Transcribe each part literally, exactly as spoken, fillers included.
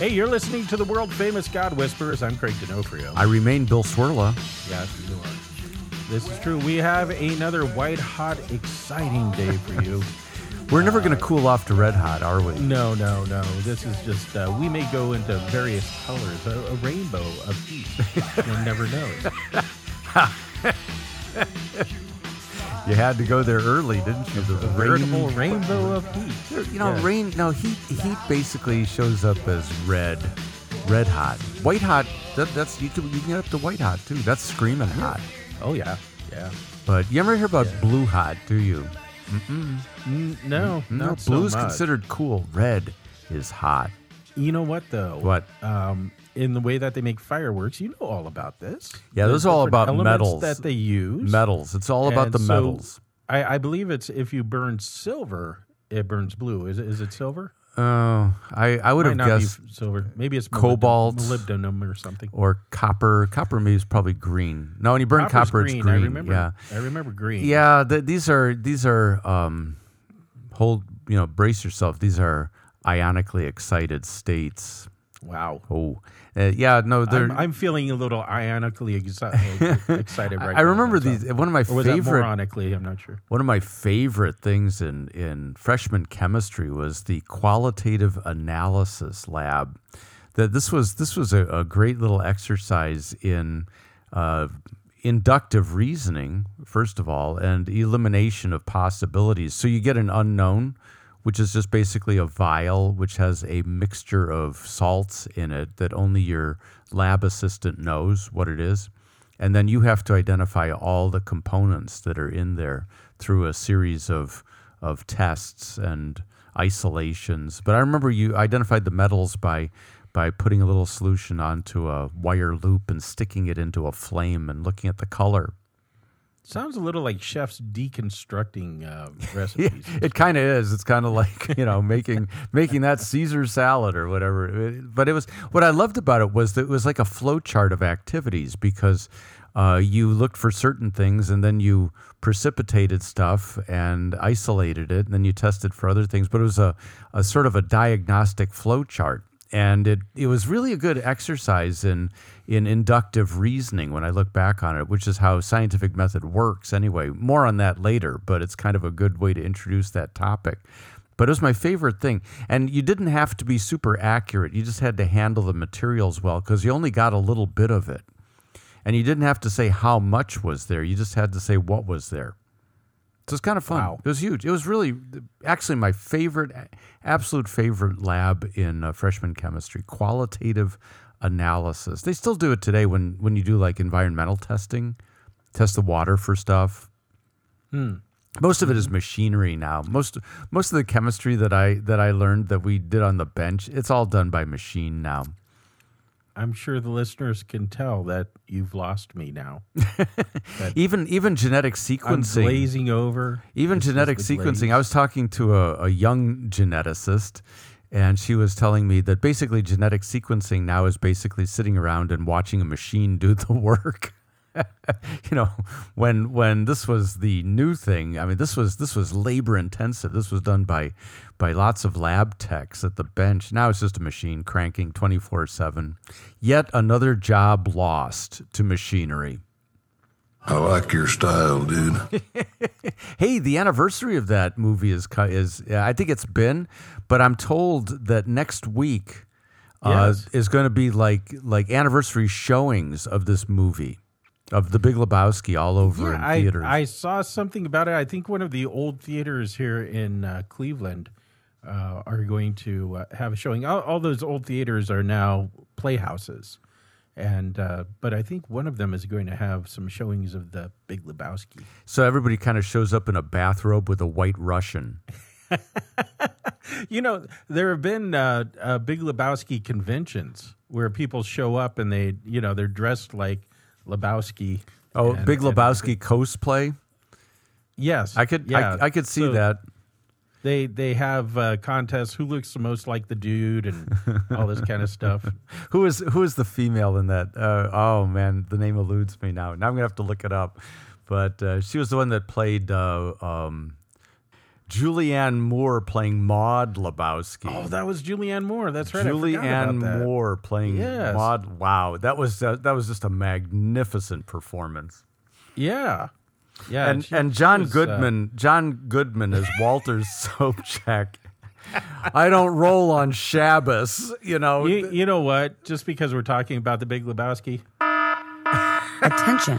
Hey, you're listening to the world-famous God Whisperers. I'm Craig Denofrio. I remain Bill Swirla. Yes, you are. This is true. We have another white-hot, exciting day for you. We're never uh, going to cool off to red-hot, are we? No, no, no. This is just, uh, we may go into various colors, a, a rainbow of peach. You'll never know. You had to go there early, didn't you? The veritable rain- rainbow of heat. You know, yeah. rain. No, heat. Heat basically shows up as red, red hot, white hot. That, that's you can, you can get up to white hot too. That's screaming hot. Oh yeah, yeah. But you ever hear about yeah. blue hot? Do you? Mm-mm. Mm, no, no. Blue's so considered cool. Red is hot. You know what though? What? Um, in the way that they make fireworks, you know all about this. Yeah, those are all about metals that they use. Metals. It's all about the metals. I, I believe it's if you burn silver, it burns blue. Is it, is it silver? Oh, uh, I, I would have guessed silver. Maybe it's cobalt, molybdenum, or something, or copper. Copper maybe is probably green. No, when you burn copper, it's green. I remember. Yeah, I remember green. Yeah, the, these are these are um, hold you know brace yourself. These are ionically excited states. Wow. Oh, uh, yeah. No, they're. I'm, I'm feeling a little ionically exi- excited right now. I remember now, these. One of my or was favorite. That moronically, I'm not sure. One of my favorite things in, in freshman chemistry was the qualitative analysis lab. That this was this was a, a great little exercise in uh, inductive reasoning, first of all, and elimination of possibilities. So you get an unknown, which is just basically a vial which has a mixture of salts in it that only your lab assistant knows what it is. And then you have to identify all the components that are in there through a series of of tests and isolations. But I remember you identified the metals by by putting a little solution onto a wire loop and sticking it into a flame and looking at the color. Sounds a little like chefs deconstructing uh, recipes. Yeah, it kind of is. It's kind of like, you know, making making that Caesar salad or whatever. But it was what I loved about it was that it was like a flow chart of activities because uh, you looked for certain things and then you precipitated stuff and isolated it and then you tested for other things. But it was a, a sort of a diagnostic flow chart. And it, it was really a good exercise in in inductive reasoning when I look back on it, which is how scientific method works anyway. More on that later, but it's kind of a good way to introduce that topic. But it was my favorite thing. And you didn't have to be super accurate. You just had to handle the materials well because you only got a little bit of it. And you didn't have to say how much was there. You just had to say what was there. So it's kind of fun. Wow. It was huge. It was really, actually, my favorite, absolute favorite lab in uh, freshman chemistry, qualitative analysis. They still do it today when, when you do like environmental testing, test the water for stuff. Hmm. Most of it is machinery now. Most most of the chemistry that I that I learned that we did on the bench, it's all done by machine now. I'm sure the listeners can tell that you've lost me now. even even genetic sequencing. I'm glazing over. Even this genetic sequencing. Glaze. I was talking to a, a young geneticist, and she was telling me that basically genetic sequencing now is basically sitting around and watching a machine do the work. You know, when when this was the new thing, I mean, this was this was labor intensive. This was done by by lots of lab techs at the bench. Now it's just a machine cranking twenty-four seven. Yet another job lost to machinery. I like your style, dude. Hey, the anniversary of that movie is is I think it's been, but I'm told that next week uh, yes. is going to be like like anniversary showings of this movie. Of The Big Lebowski all over yeah, in theaters. I, I saw something about it. I think one of the old theaters here in uh, Cleveland uh, are going to uh, have a showing. All, all those old theaters are now playhouses. And uh, but I think one of them is going to have some showings of The Big Lebowski. So everybody kind of shows up in a bathrobe with a white Russian. You know, there have been uh, uh, Big Lebowski conventions where people show up and they, you know, they're dressed like Lebowski. Oh, and, Big Lebowski and, cosplay? Yes. I could yeah. I, I could see so that. They they have uh, contests, who looks the most like the dude and all this kind of stuff. Who is who is the female in that? Uh, oh, man, the name eludes me now. Now I'm going to have to look it up. But uh, she was the one that played uh, um, Julianne Moore playing Maude Lebowski. Oh, that was Julianne Moore. That's right. Julianne Moore playing yes. Maude. Wow, that was uh, that was just a magnificent performance. Yeah. Yeah, and, and, she, and John was, Goodman, uh, John Goodman is Walter's soap check. I don't roll on Shabbos, you know. You, you know what? Just because we're talking about The Big Lebowski. Attention!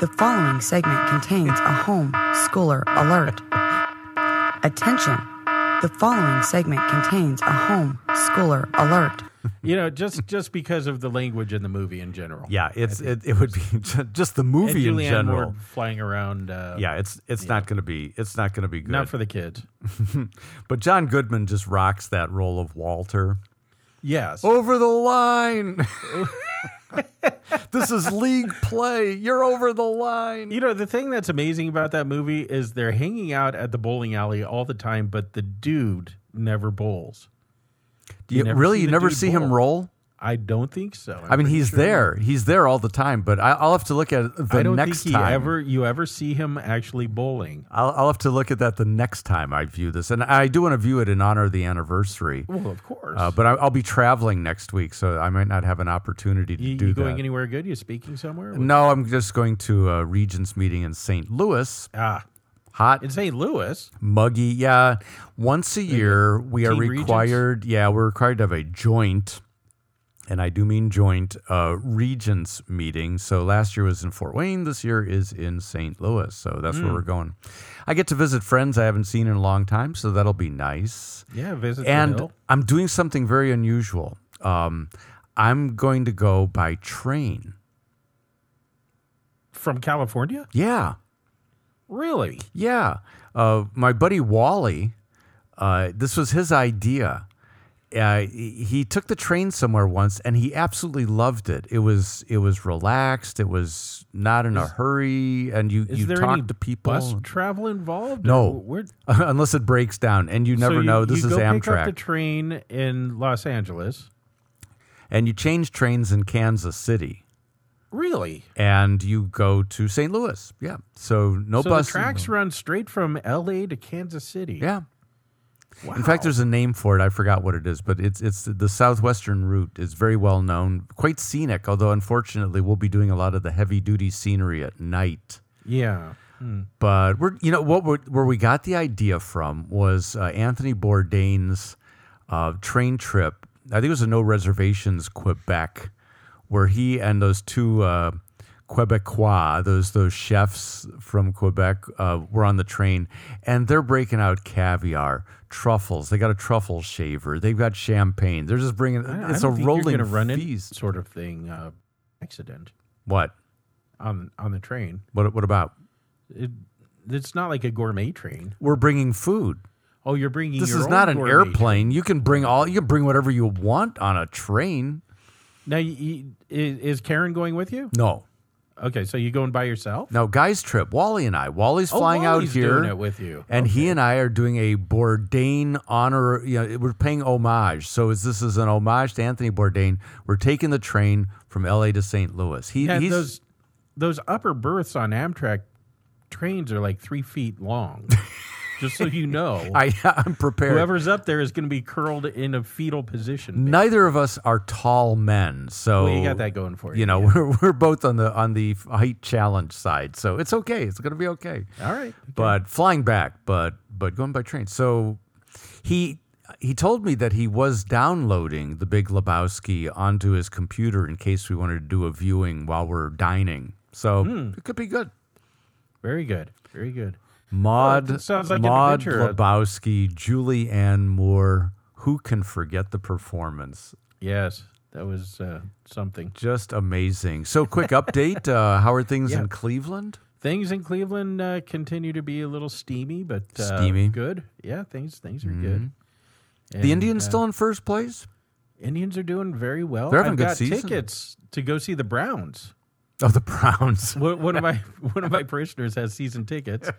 The following segment contains a home schooler alert. Attention! The following segment contains a home schooler alert. You know, just, just because of the language in the movie in general. Yeah, it's it, it would be just the movie in general. Moore flying around. Uh, yeah, it's it's not going to be it's not going to be good. Not for the kids. But John Goodman just rocks that role of Walther. Yes. Over the line. This is league play. You're over the line. You know, the thing that's amazing about that movie is they're hanging out at the bowling alley all the time, but the dude never bowls. Do you, you really? You never see bowl. him roll? I don't think so. I'm I mean, he's sure. there. He's there all the time, but I, I'll have to look at it the next time. I don't think he ever, you ever see him actually bowling. I'll, I'll have to look at that the next time I view this. And I do want to view it in honor of the anniversary. Well, of course. Uh, but I, I'll be traveling next week, so I might not have an opportunity to you, do you that. You going anywhere good? You speaking somewhere? No, I'm just going to a Regents meeting in Saint Louis. Ah. Hot in Saint Louis, muggy, yeah. Once a year, we are required. Regents? Yeah, we're required to have a joint, and I do mean joint uh, Regents meeting. So last year was in Fort Wayne. This year is in Saint Louis. So that's mm. where we're going. I get to visit friends I haven't seen in a long time, so that'll be nice. Yeah, visit. And the hill. I'm doing something very unusual. Um, I'm going to go by train from California. Yeah. Really? Yeah. Uh, my buddy Wally, uh, this was his idea. Uh, he took the train somewhere once, and he absolutely loved it. It was it was relaxed. It was not in is, a hurry, and you, you talked to people. Is there any bus travel involved? No, unless it breaks down, and you never so you, know. This you is go Amtrak. Pick up the train in Los Angeles, and you change trains in Kansas City. Really? And you go to Saint Louis. Yeah. So no so bus. So the tracks run straight from L A to Kansas City. Yeah. Wow. In fact, there's a name for it. I forgot what it is, but it's it's the Southwestern route is very well known, quite scenic, although unfortunately we'll be doing a lot of the heavy-duty scenery at night. Yeah. Hmm. But we're you know what we're, where we got the idea from was uh, Anthony Bourdain's uh, train trip. I think it was a No Reservations Quebec, where he and those two uh, Quebecois, those those chefs from Quebec, uh, were on the train, and they're breaking out caviar, truffles. They got a truffle shaver. They've got champagne. They're just bringing. I, it's I don't a think rolling you're run feast in sort of thing. Uh, accident. What? On on the train. What what about? It, it's not like a gourmet train. We're bringing food. Oh, you're bringing. This your is own not an airplane. Food. You can bring all. You can bring whatever you want on a train. Now, is Karen going with you? No. Okay, so you going by yourself? No, guys trip. Wally and I. Wally's flying oh, Wally's out here. Doing it with you. And okay. He and I are doing a Bourdain honor. You know, we're paying homage. So is, this is an homage to Anthony Bourdain. We're taking the train from L A to Saint Louis. He, yeah, he's, those, those upper berths on Amtrak trains are like three feet long. Just so you know, I, I'm prepared. Whoever's up there is going to be curled in a fetal position. Basically. Neither of us are tall men, so well, you got that going for you. You know, yeah. we're we're both on the on the height challenge side, so it's okay. It's going to be okay. All right, okay. But flying back, but but going by train. So he he told me that he was downloading The Big Lebowski onto his computer in case we wanted to do a viewing while we're dining. So mm. it could be good. Very good. Very good. Maude, oh, like Maude Lebowski, Julianne Moore. Who can forget the performance? Yes. That was uh, something. Just amazing. So quick update. Uh, how are things yeah. in Cleveland? Things in Cleveland uh, continue to be a little steamy, but uh, steamy. good. Yeah, things things are mm-hmm. good. And, the Indians uh, still in first place? Indians are doing very well. They're having I've a good got season. Tickets to go see the Browns. Oh, the Browns. One of my one of my parishioners has season tickets.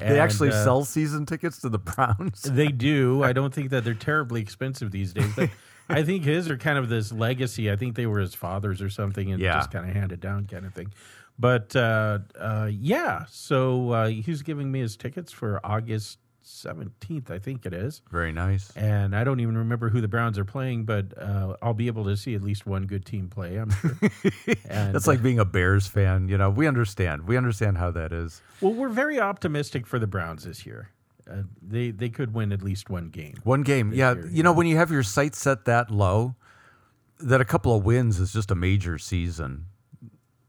And, they actually uh, sell season tickets to the Browns? They do. I don't think that they're terribly expensive these days. But I think his are kind of this legacy. I think they were his father's or something and yeah. just kind of handed down kind of thing. But, uh, uh, yeah, so uh, he's giving me his tickets for August seventeenth, I think it is. Very nice. And I don't even remember who the Browns are playing, but uh, I'll be able to see at least one good team play, I'm sure. And, that's like being a Bears fan. You know, we understand. We understand how that is. Well, we're very optimistic for the Browns this year. Uh, they, they could win at least one game. One game, yeah. Year, you know, know, when you have your sights set that low, that a couple of wins is just a major season.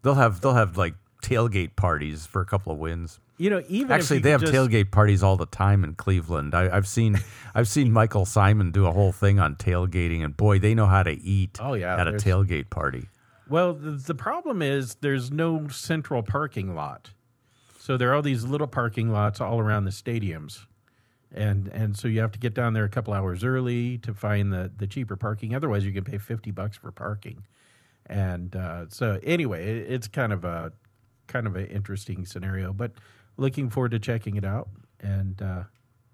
They'll have they'll have like tailgate parties for a couple of wins. You know, even actually if they have just... tailgate parties all the time in Cleveland. I, I've seen I've seen Michael Simon do a whole thing on tailgating, and boy, they know how to eat oh, yeah, at there's... a tailgate party. Well, the, the problem is there's no central parking lot, so there are all these little parking lots all around the stadiums, and and so you have to get down there a couple hours early to find the the cheaper parking. Otherwise, you can pay fifty bucks for parking. And uh, so, anyway, it's kind of a kind of an interesting scenario, but looking forward to checking it out, and uh,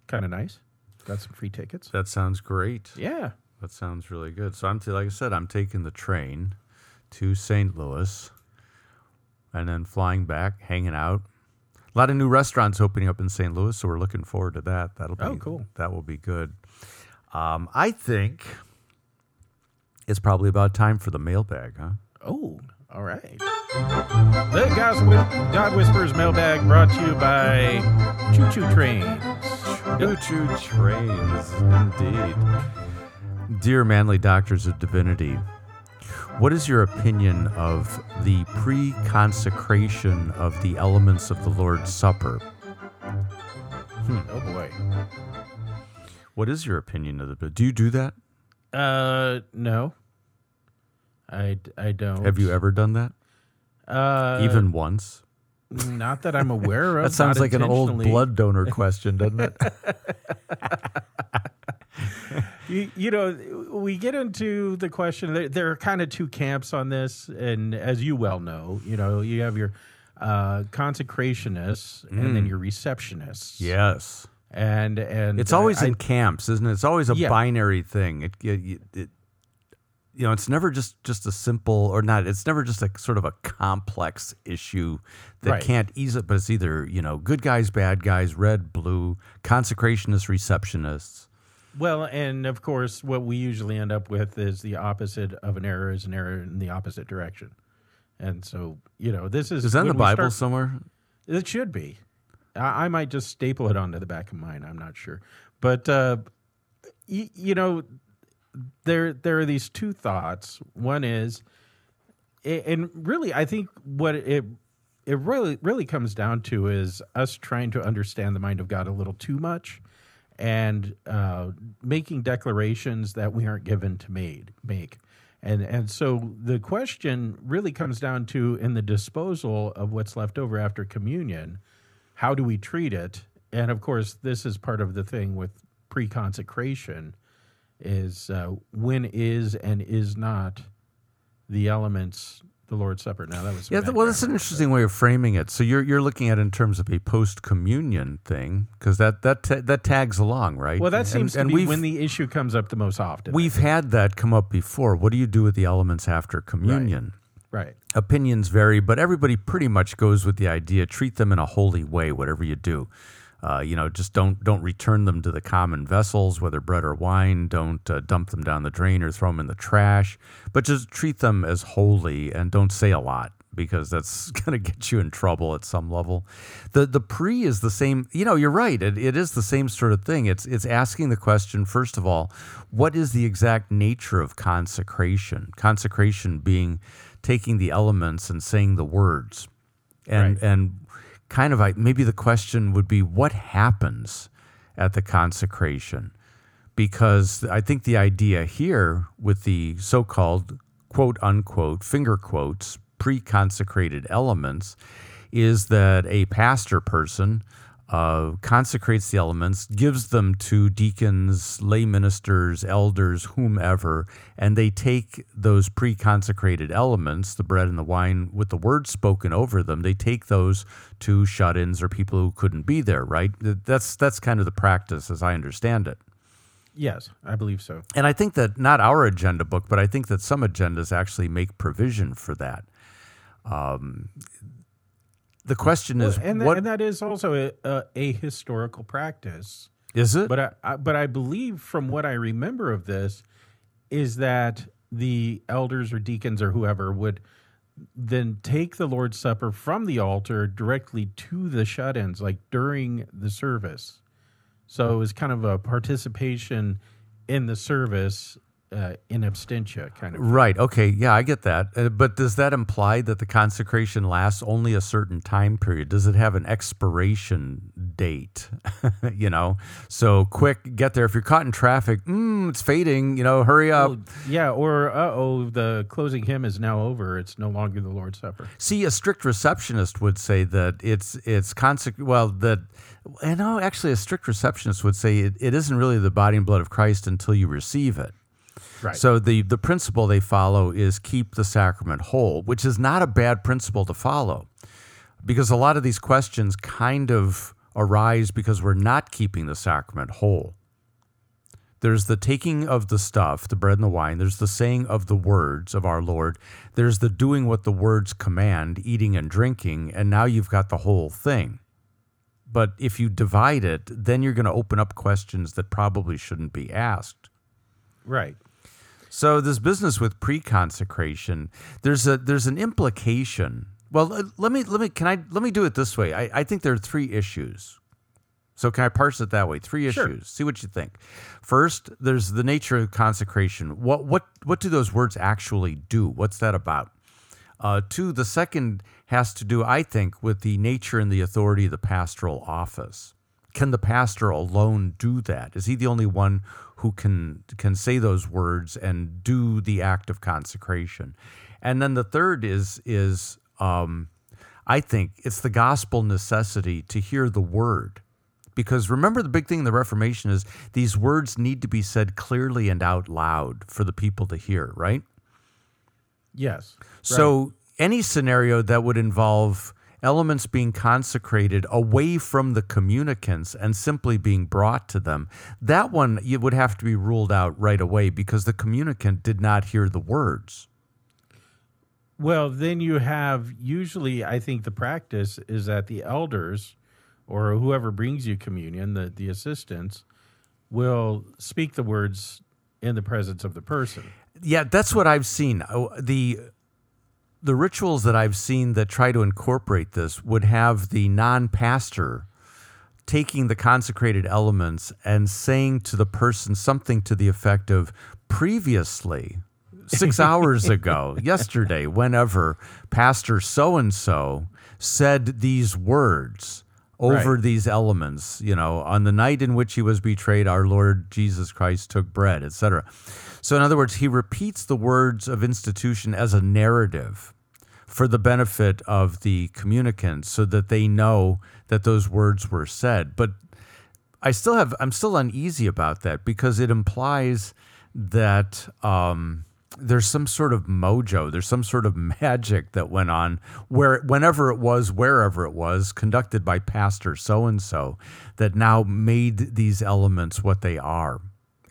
kind of nice. Got some free tickets. That sounds great. Yeah, that sounds really good. So I'm t- like I said, I'm taking the train to Saint Louis, and then flying back, hanging out. A lot of new restaurants opening up in Saint Louis, so we're looking forward to that. That'll be oh, cool. That will be good. Um, I think. It's probably about time for the mailbag, huh? Oh, all right. The God Whisperers mailbag brought to you by Choo Choo Trains. Choo Choo Trains, indeed. Dear Manly Doctors of Divinity, what is your opinion of the pre-consecration of the elements of the Lord's Supper? Hmm. Oh, boy. What is your opinion of the... Do you do that? Uh, no. I, I don't. Have you ever done that? Uh, Even once? Not that I'm aware of. That sounds like an old blood donor question, doesn't it? you, you know, we get into the question. There, there are kind of two camps on this, and as you well know, you know, you have your uh, consecrationists mm. and then your receptionists. Yes. And and it's always uh, I, in camps, isn't it? It's always a yeah. binary thing. It, it, it you know, it's never just, just a simple or not. It's never just a sort of a complex issue that right. can't ease it. But it's either you know, good guys, bad guys, red, blue, consecrationists, receptionists. Well, and of course, what we usually end up with is the opposite of an error is an error in the opposite direction. And so you know, this is is that in the Bible start, somewhere? It should be. I might just staple it onto the back of mine. I'm not sure. But, uh, y- you know, there there are these two thoughts. One is, and really I think what it it really really comes down to is us trying to understand the mind of God a little too much and uh, making declarations that we aren't given to made, make. And and so the question really comes down to in the disposal of what's left over after communion, how do we treat it? And, of course, this is part of the thing with pre-consecration is uh, when is and is not the elements, the Lord's Supper. Now, that was... Yeah, well, that's an interesting way of framing it. So you're you're looking at it in terms of a post-communion thing because that that, ta- that tags along, right? Well, that seems and, to and be when the issue comes up the most often. We've had that come up before. What do you do with the elements after communion? Right. Right. Opinions vary, but everybody pretty much goes with the idea, treat them in a holy way, whatever you do. Uh, you know, just don't don't return them to the common vessels, whether bread or wine. Don't uh, dump them down the drain or throw them in the trash, but just treat them as holy and don't say a lot because that's going to get you in trouble at some level. The the pre is the same. You know, you're right. It, it is the same sort of thing. It's it's asking the question, first of all, what is the exact nature of consecration? Consecration being... taking the elements and saying the words. And right. and kind of maybe the question would be what happens at the consecration? Because I think the idea here with the so-called quote-unquote, finger quotes, pre-consecrated elements is that a pastor person uh, consecrates the elements, gives them to deacons, lay ministers, elders, whomever, and they take those pre-consecrated elements, the bread and the wine, with the word spoken over them, they take those to shut-ins or people who couldn't be there, right? That's, that's kind of the practice as I understand it. Yes, I believe so. And I think that not our agenda book, but I think that some agendas actually make provision for that. Um, the question is, well, and that, what, and that is also a, a, a historical practice. Is it? But I, I, but I believe, from what I remember of this, is that the elders or deacons or whoever would then take the Lord's Supper from the altar directly to the shut-ins, like during the service. So it was kind of a participation in the service uh, in absentia kind of thing. Right. Okay. Yeah, I get that. Uh, but does that imply that the consecration lasts only a certain time period? Does it have an expiration date? you know, so quick, get there. If you're caught in traffic, mm, it's fading, you know, hurry up. Well, yeah. Or, uh-oh, the closing hymn is now over. It's no longer the Lord's Supper. See, a strict receptionist would say that it's, it's consec- well, that... And no, actually, a strict receptionist would say it, it isn't really the body and blood of Christ until you receive it. Right. So the, the principle they follow is keep the sacrament whole, which is not a bad principle to follow, because a lot of these questions kind of arise because we're not keeping the sacrament whole. There's the taking of the stuff, the bread and the wine. There's the saying of the words of our Lord. There's the doing what the words command, eating and drinking, and now you've got the whole thing. But if you divide it, then you're going to open up questions that probably shouldn't be asked. Right. So this business with pre-consecration, there's a there's an implication. Well, let me let me can I let me do it this way. I, I think there are three issues. So can I parse it that way? Three issues. Sure. See what you think. First, there's the nature of consecration. What what what do those words actually do? What's that about? Uh, two, the second has to do, I think, with the nature and the authority of the pastoral office. Can the pastor alone do that? Is he the only one who can can say those words and do the act of consecration? And then the third is, is um, I think, it's the gospel necessity to hear the word. Because remember, the big thing in the Reformation is these words need to be said clearly and out loud for the people to hear, right? Yes. So right. Any scenario that would involve elements being consecrated away from the communicants and simply being brought to them, that one it would have to be ruled out right away because the communicant did not hear the words. Well, then you have usually, I think the practice is that the elders or whoever brings you communion, the, the assistants, will speak the words in the presence of the person. Yeah, that's what I've seen. The the rituals that I've seen that try to incorporate this would have the non-pastor taking the consecrated elements and saying to the person something to the effect of, previously, six hours ago, yesterday, whenever, Pastor so-and-so said these words over right. these elements, you know, on the night in which he was betrayed, our Lord Jesus Christ took bread, et cetera So in other words, he repeats the words of institution as a narrative for the benefit of the communicants so that they know that those words were said. But I still have, I'm still uneasy about that because it implies that um, there's some sort of mojo, there's some sort of magic that went on where, whenever it was, wherever it was, conducted by Pastor so-and-so that now made these elements what they are.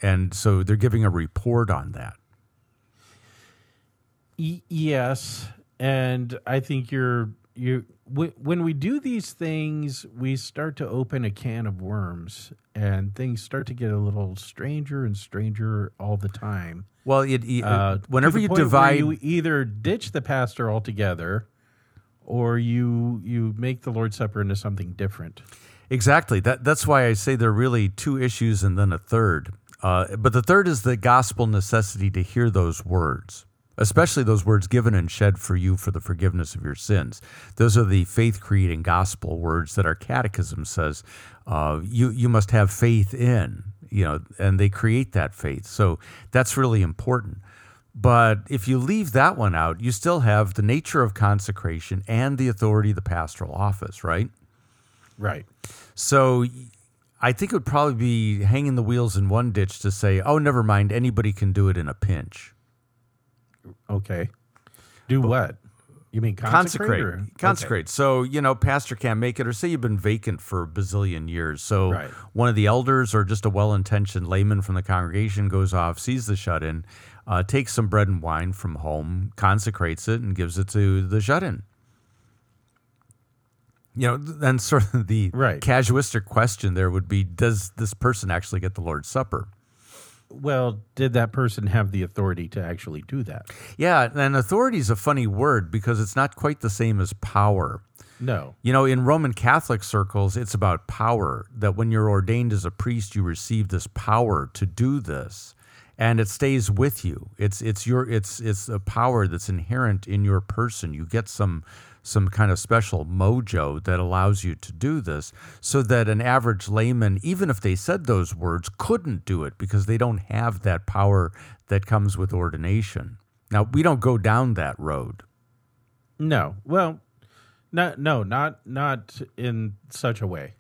And so they're giving a report on that. Yes, and I think you're you when we do these things, we start to open a can of worms, and things start to get a little stranger and stranger all the time. Well, it, it, uh, whenever you divide, you either ditch the pastor altogether, or you you make the Lord's Supper into something different. Exactly. That that's why I say there are really two issues, and then a third. Uh, but the third is the gospel necessity to hear those words, especially those words given and shed for you for the forgiveness of your sins. Those are the faith-creating gospel words that our catechism says uh, you you must have faith in, you know, and they create that faith. So that's really important. But if you leave that one out, you still have the nature of consecration and the authority of the pastoral office, right? Right. So I think it would probably be hanging the wheels in one ditch to say, oh, never mind, anybody can do it in a pinch. Okay. Do but, what? You mean consecrate? Consecrate. consecrate. Okay. So, you know, pastor can't make it, or say you've been vacant for a bazillion years. So right. one of the elders or just a well-intentioned layman from the congregation goes off, sees the shut-in, uh, takes some bread and wine from home, consecrates it, and gives it to the shut-in. You know, then sort of the right. casuistic question there would be, does this person actually get the Lord's Supper? Well, did that person have the authority to actually do that? Yeah, and authority is a funny word because it's not quite the same as power. No. You know, in Roman Catholic circles, it's about power, that when you're ordained as a priest, you receive this power to do this, and it stays with you. It's it's your it's it's a power that's inherent in your person. You get some some kind of special mojo that allows you to do this, so that an average layman, even if they said those words, couldn't do it because they don't have that power that comes with ordination. Now, we don't go down that road. No. Well, no, no, not not in such a way.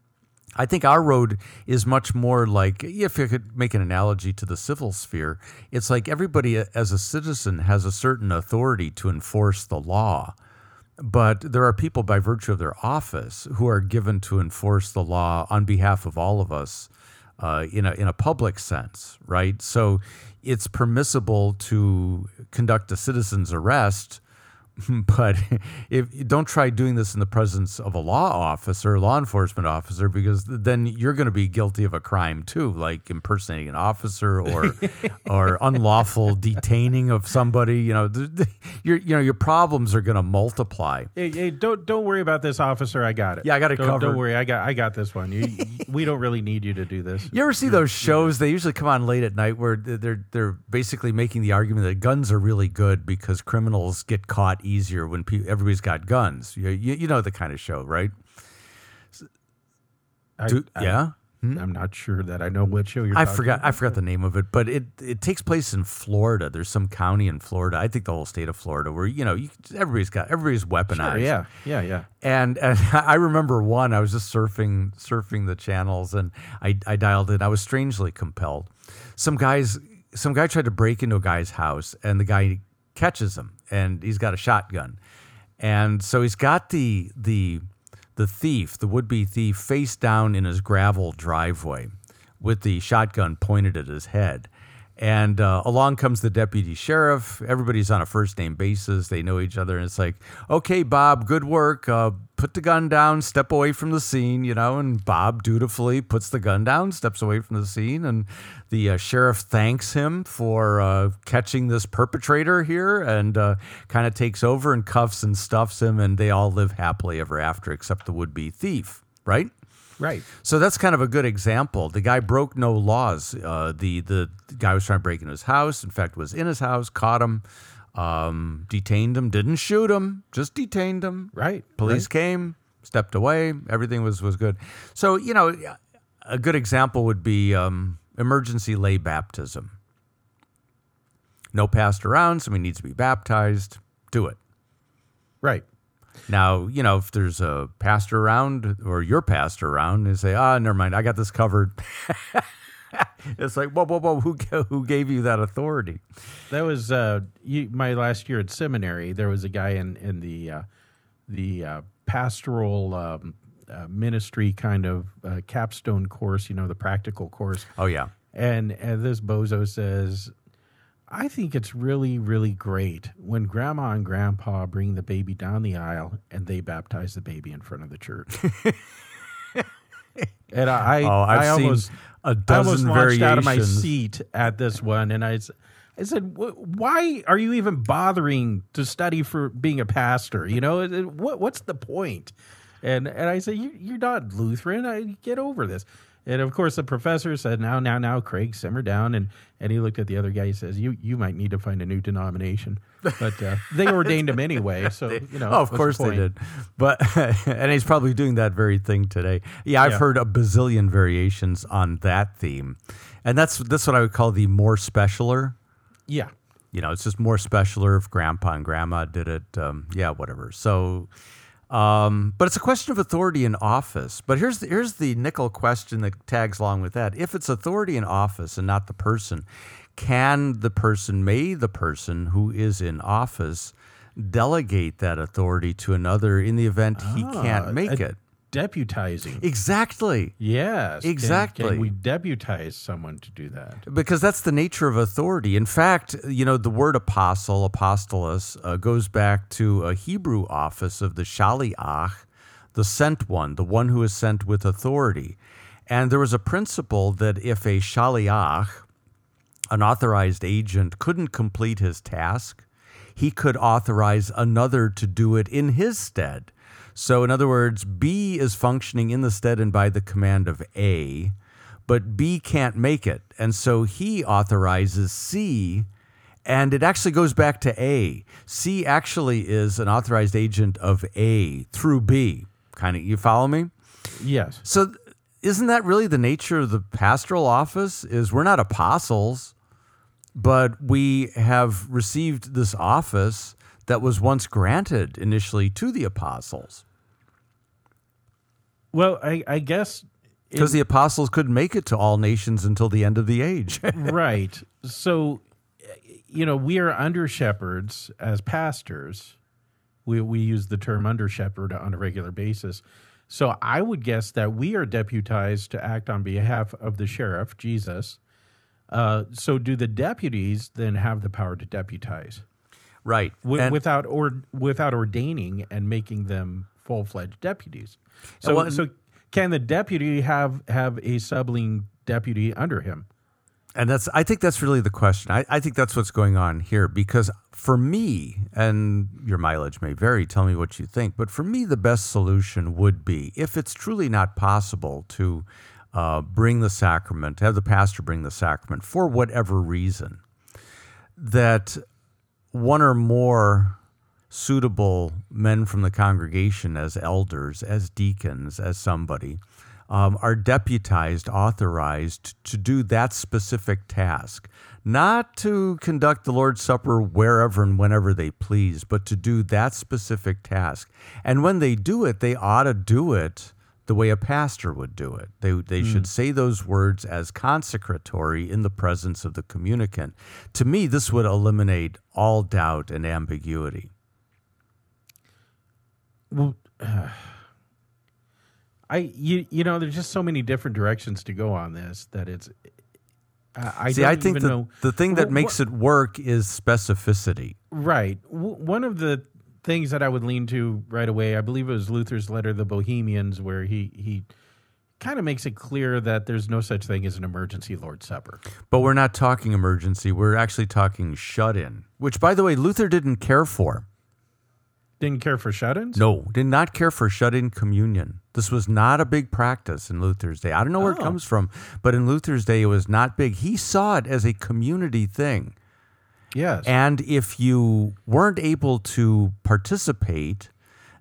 I think our road is much more like, if you could make an analogy to the civil sphere, it's like everybody as a citizen has a certain authority to enforce the law. But there are people by virtue of their office who are given to enforce the law on behalf of all of us uh, in a in a public sense, right? So it's permissible to conduct a citizen's arrest, but if don't try doing this in the presence of a law officer, law enforcement officer, because then you're going to be guilty of a crime too, like impersonating an officer or or unlawful detaining of somebody. You know, th- th- your you know your problems are going to multiply. Hey, hey, don't don't worry about this, officer. I got it. Yeah, I got it don't, covered. Don't worry, I got I got this one. You, we don't really need you to do this. You ever see those shows? They usually come on late at night where they're they're basically making the argument that guns are really good because criminals get caught easier when pe- everybody's got guns. You, you, you know the kind of show, right? Do, I, I, yeah? Hmm? I'm not sure that I know what show you're I talking forgot, about. I forgot the name of it, but it, it takes place in Florida. There's some county in Florida, I think the whole state of Florida, where, you know, you, everybody's got, everybody's weaponized. Sure, yeah, yeah, yeah. And, and I remember one, I was just surfing surfing the channels, and I, I dialed in. I was strangely compelled. Some guys, some guy tried to break into a guy's house, and the guy catches him, and he's got a shotgun, and so he's got the the the thief, the would-be thief, face down in his gravel driveway, with the shotgun pointed at his head. And uh, along comes the deputy sheriff. Everybody's on a first-name basis. They know each other, and it's like, okay, Bob, good work. Uh, put the gun down. Step away from the scene, you know. And Bob dutifully puts the gun down, steps away from the scene, and the uh, sheriff thanks him for uh, catching this perpetrator here, and uh, kind of takes over and cuffs and stuffs him, and they all live happily ever after, except the would-be thief, right? Right. So that's kind of a good example. The guy broke no laws. Uh, the, the guy was trying to break into his house. In fact, was in his house, caught him, um, detained him, didn't shoot him, just detained him. Right. Police right. came, stepped away. Everything was, was good. So, you know, a good example would be um, emergency lay baptism. No pastor around, somebody needs to be baptized. Do it. Right. Now, you know, if there's a pastor around or your pastor around, they say, ah, oh, never mind, I got this covered. It's like, whoa, whoa, whoa, who, who gave you that authority? That was uh, you, my last year at seminary. There was a guy in, in the uh, the uh, pastoral um, uh, ministry kind of uh, capstone course, you know, the practical course. Oh, yeah. And, and this bozo says, I think it's really, really great when grandma and grandpa bring the baby down the aisle and they baptize the baby in front of the church. And I, oh, I've I almost, seen a dozen I almost variations. Launched out of my seat at this one, and I, I said, "Why are you even bothering to study for being a pastor? You know, what, what's the point?" And and I said, you, "You're not Lutheran. I get over this." And, of course, the professor said, now, now, now, Craig, simmer down. And, and he looked at the other guy. He says, you you might need to find a new denomination. But uh, they ordained him anyway. So, you know. Oh, of course the they did. But and he's probably doing that very thing today. Yeah, I've yeah. heard a bazillion variations on that theme. And that's, that's what I would call the more specialer. Yeah. you know, it's just more specialer if grandpa and grandma did it. Um, yeah, whatever. So, um, but it's a question of authority in office. But here's the, here's the nickel question that tags along with that. If it's authority in office and not the person, can the person, may the person who is in office delegate that authority to another in the event ah, he can't make it? Deputizing. Exactly. Yes. Exactly. Can, can we deputize someone to do that? Because that's the nature of authority. In fact, you know, the word apostle, apostolos, uh, goes back to a Hebrew office of the shaliach, the sent one, the one who is sent with authority. And there was a principle that if a shaliach, an authorized agent, couldn't complete his task, he could authorize another to do it in his stead. So in other words, B is functioning in the stead and by the command of A, but B can't make it. And so he authorizes C, and it actually goes back to A. C actually is an authorized agent of A through B. Kind of, you follow me? Yes. So isn't that really the nature of the pastoral office? Is we're not apostles, but we have received this office that was once granted initially to the apostles. Well, I, I guess... because the apostles couldn't make it to all nations until the end of the age. Right. So, you know, we are under-shepherds as pastors. We, we use the term under-shepherd on a regular basis. So I would guess that we are deputized to act on behalf of the sheriff, Jesus. Uh, so do the deputies then have the power to deputize? Right. W- without or without ordaining and making them full-fledged deputies. So, well, so can the deputy have, have a sibling deputy under him? And that's I think that's really the question. I, I think that's what's going on here, because for me, and your mileage may vary, tell me what you think, but for me the best solution would be, if it's truly not possible to uh, bring the sacrament, have the pastor bring the sacrament for whatever reason, that one or more suitable men from the congregation as elders, as deacons, as somebody, um, are deputized, authorized to do that specific task. Not to conduct the Lord's Supper wherever and whenever they please, but to do that specific task. And when they do it, they ought to do it the way a pastor would do it. They they mm. should say those words as consecratory in the presence of the communicant. To me, this would eliminate all doubt and ambiguity. Well, uh, I you you know, there's just so many different directions to go on this that it's... I, I See, I think the, know. the thing that well, makes wh- it work is specificity. Right. W- one of the things that I would lean to right away, I believe it was Luther's letter, The Bohemians, where he he kind of makes it clear that there's no such thing as an emergency Lord's Supper. But we're not talking emergency. We're actually talking shut-in, which, by the way, Luther didn't care for. Didn't care for shut-ins? No, did not care for shut-in communion. This was not a big practice in Luther's day. I don't know where oh. it comes from, but in Luther's day, it was not big. He saw it as a community thing. Yes. And if you weren't able to participate,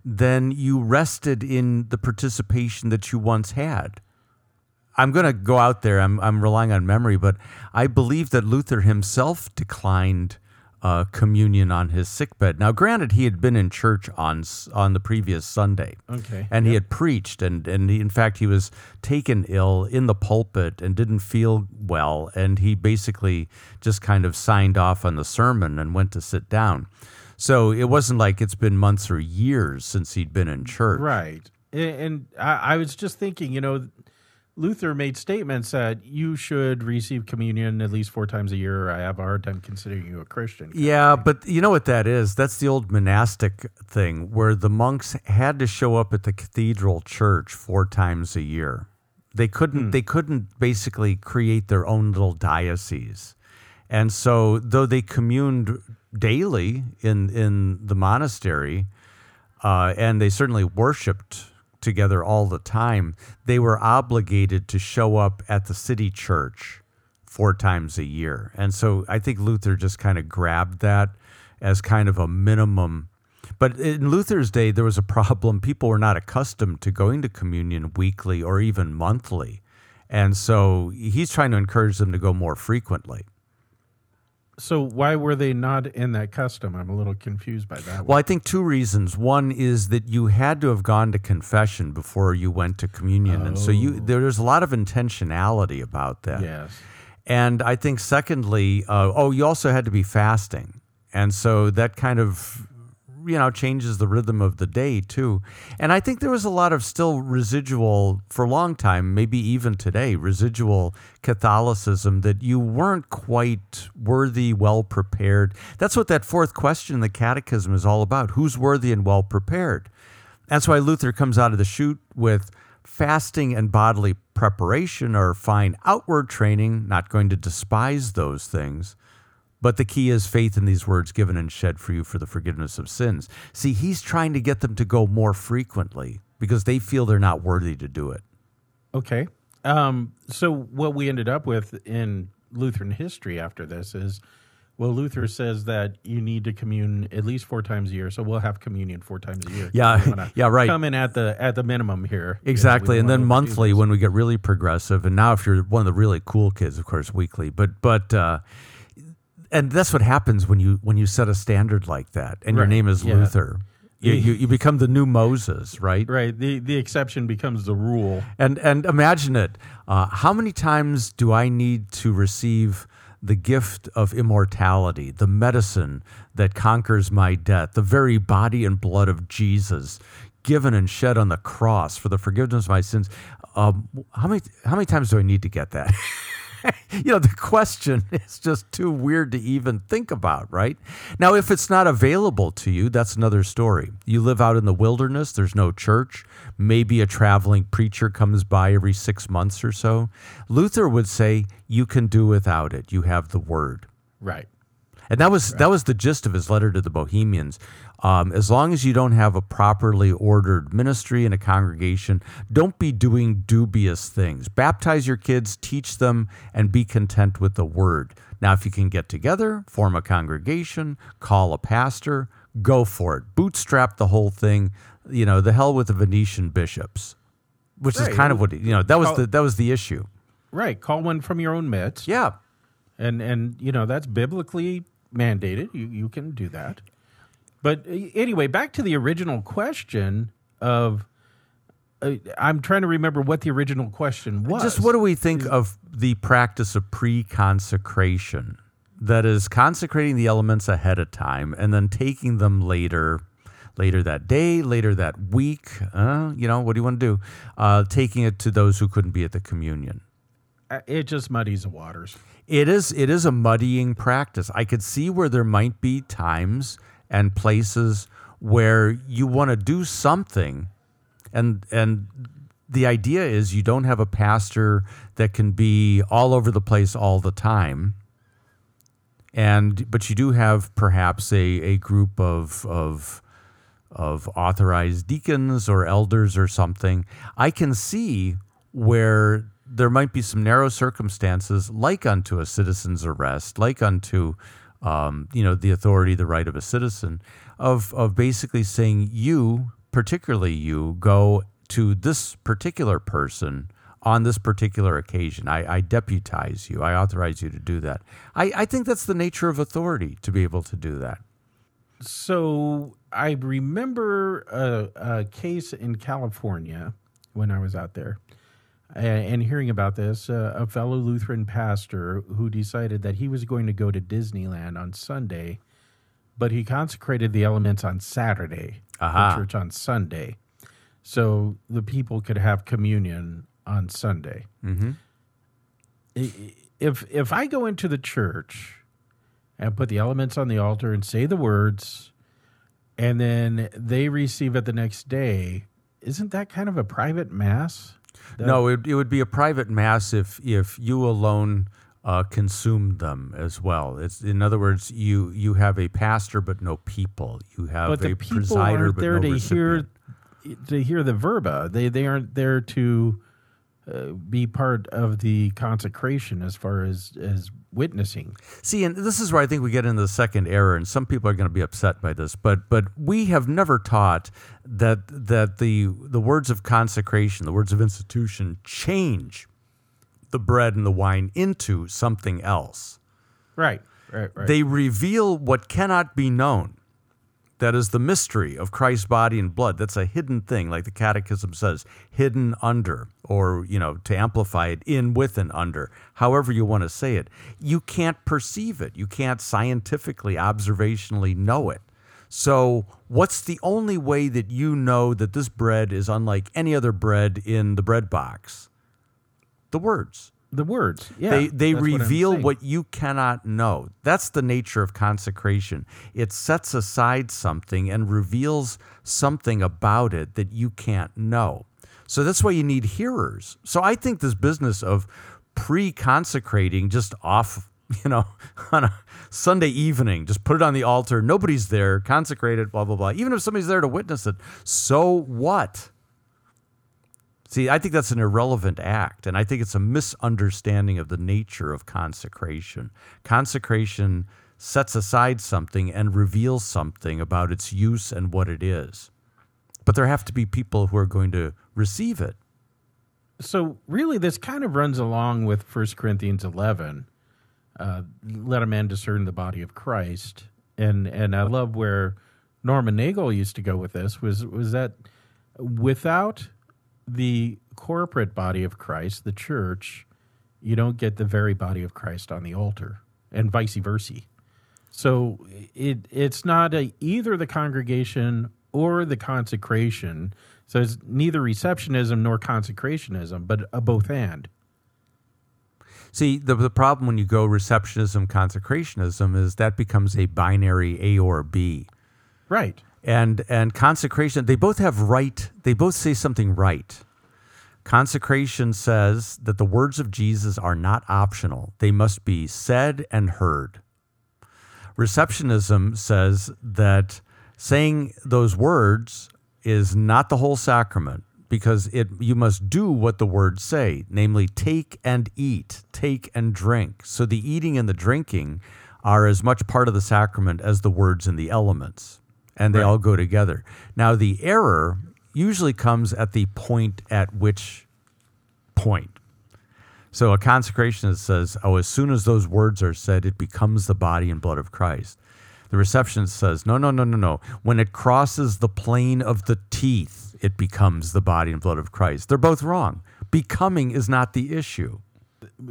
then you rested in the participation that you once had. I'm going to go out there. I'm I'm relying on memory, but I believe that Luther himself declined uh, communion on his sickbed. Now, granted, he had been in church on on the previous Sunday, okay, and yep. he had preached, and and he, in fact, he was taken ill in the pulpit and didn't feel well, and he basically just kind of signed off on the sermon and went to sit down. So it wasn't like it's been months or years since he'd been in church, right? And I, I was just thinking, you know, Luther made statements that you should receive communion at least four times a year, or I have a hard time considering you a Christian. Yeah, but you know what that is? That's the old monastic thing where the monks had to show up at the cathedral church four times a year. They couldn't. Hmm. They couldn't basically create their own little diocese, and so though they communed daily in in the monastery, uh, and they certainly worshipped together all the time, they were obligated to show up at the city church four times a year. And so I think Luther just kind of grabbed that as kind of a minimum. But in Luther's day, there was a problem. People were not accustomed to going to communion weekly or even monthly. And so he's trying to encourage them to go more frequently. So why were they not in that custom? I'm a little confused by that. Well, one. I think two reasons. One is that you had to have gone to confession before you went to communion. Oh. And so you there's a lot of intentionality about that. Yes. And I think secondly, uh, oh, you also had to be fasting. And so that kind of, you know, changes the rhythm of the day too. And I think there was a lot of still residual, for a long time, maybe even today, residual Catholicism that you weren't quite worthy, well-prepared. That's what that fourth question in the Catechism is all about. Who's worthy and well-prepared? That's why Luther comes out of the chute with fasting and bodily preparation are fine outward training, not going to despise those things. But the key is faith in these words given and shed for you for the forgiveness of sins. See, he's trying to get them to go more frequently because they feel they're not worthy to do it. Okay. Um, so what we ended up with in Lutheran history after this is, well, Luther says that you need to commune at least four times a year, so we'll have communion four times a year. Yeah, yeah, right. Come in at the at the minimum here. Exactly, you know, and then monthly when we get really progressive, and now if you're one of the really cool kids, of course, weekly. But but uh, and that's what happens when you when you set a standard like that, and right. your name is yeah. Luther. You, you you become the new Moses, right? Right. The the exception becomes the rule. And and imagine it. Uh, how many times do I need to receive the gift of immortality, the medicine that conquers my death, the very body and blood of Jesus, given and shed on the cross for the forgiveness of my sins? Um, how many how many times do I need to get that? You know, the question is just too weird to even think about, right? Now, if it's not available to you, that's another story. You live out in the wilderness. There's no church. Maybe a traveling preacher comes by every six months or so. Luther would say, you can do without it. You have the word. Right. And that was right. that was the gist of his letter to the Bohemians. Um, as long as you don't have a properly ordered ministry and a congregation, don't be doing dubious things. Baptize your kids, teach them, and be content with the word. Now, if you can get together, form a congregation, call a pastor, go for it. Bootstrap the whole thing. You know, the hell with the Venetian bishops, which right. is kind of what, you know, that was, call, the, that was the issue. Right. Call one from your own midst. Yeah. And, and you know, that's biblically mandated. You, you can do that. But anyway, back to the original question of, uh, I'm trying to remember what the original question was. Just what do we think of the practice of pre-consecration? That is consecrating the elements ahead of time and then taking them later, later that day, later that week. Uh, you know, what do you want to do? Uh, taking it to those who couldn't be at the communion. It just muddies the waters. It is, it is a muddying practice. I could see where there might be times and places where you want to do something, and and the idea is you don't have a pastor that can be all over the place all the time, and but you do have perhaps a, a group of of of authorized deacons or elders or something. I can see where there might be some narrow circumstances, like unto a citizen's arrest, like unto Um, you know, the authority, the right of a citizen, of of basically saying you, particularly you, go to this particular person on this particular occasion. I, I deputize you. I authorize you to do that. I, I think that's the nature of authority, to be able to do that. So I remember a, a case in California when I was out there and hearing about this, uh, a fellow Lutheran pastor who decided that he was going to go to Disneyland on Sunday, but he consecrated the elements on Saturday, uh-huh. the church on Sunday, so the people could have communion on Sunday. Mm-hmm. If if I go into the church and put the elements on the altar and say the words, and then they receive it the next day, isn't that kind of a private mass? That? No, it, it would be a private mass if if you alone uh, consumed them as well. It's, in other words, you you have a pastor but no people. You have but a presider but no recipient. But the people aren't there to hear to hear the verba. They they aren't there to uh, be part of the consecration as far as, as witnessing. See, and this is where I think we get into the second error, and some people are going to be upset by this, but but we have never taught that that the the words of consecration, the words of institution, change the bread and the wine into something else. Right. right, right. They reveal what cannot be known. That is the mystery of Christ's body and blood. That's a hidden thing, like the Catechism says, hidden under, or, you know, to amplify it, in, with, and under, however you want to say it. You can't perceive it. You can't scientifically, observationally know it. So what's the only way that you know that this bread is unlike any other bread in the bread box? The words. The words, yeah. They, they reveal what, what you cannot know. That's the nature of consecration. It sets aside something and reveals something about it that you can't know. So that's why you need hearers. So I think this business of pre-consecrating just off, you know, on a Sunday evening, just put it on the altar, nobody's there, consecrate it, blah, blah, blah. Even if somebody's there to witness it, so what? See, I think that's an irrelevant act, and I think it's a misunderstanding of the nature of consecration. Consecration sets aside something and reveals something about its use and what it is. But there have to be people who are going to receive it. So really, this kind of runs along with First Corinthians eleven, uh, let a man discern the body of Christ. And and I love where Norman Nagel used to go with this, was was that without the corporate body of Christ, the church, you don't get the very body of Christ on the altar, and vice versa. So it it's not a, either the congregation or the consecration. So it's neither receptionism nor consecrationism, but a both and. See, the, the problem when you go receptionism, consecrationism, is that becomes a binary A or B. Right. And and consecration, they both have right, they both say something right. Consecration says that the words of Jesus are not optional. They must be said and heard. Receptionism says that saying those words is not the whole sacrament, because it you must do what the words say, namely take and eat, take and drink. So the eating and the drinking are as much part of the sacrament as the words and the elements. And they right. all go together. Now, the error usually comes at the point at which point. So a consecrationist says, oh, as soon as those words are said, it becomes the body and blood of Christ. The receptionist says, no, no, no, no, no. When it crosses the plane of the teeth, it becomes the body and blood of Christ. They're both wrong. Becoming is not the issue.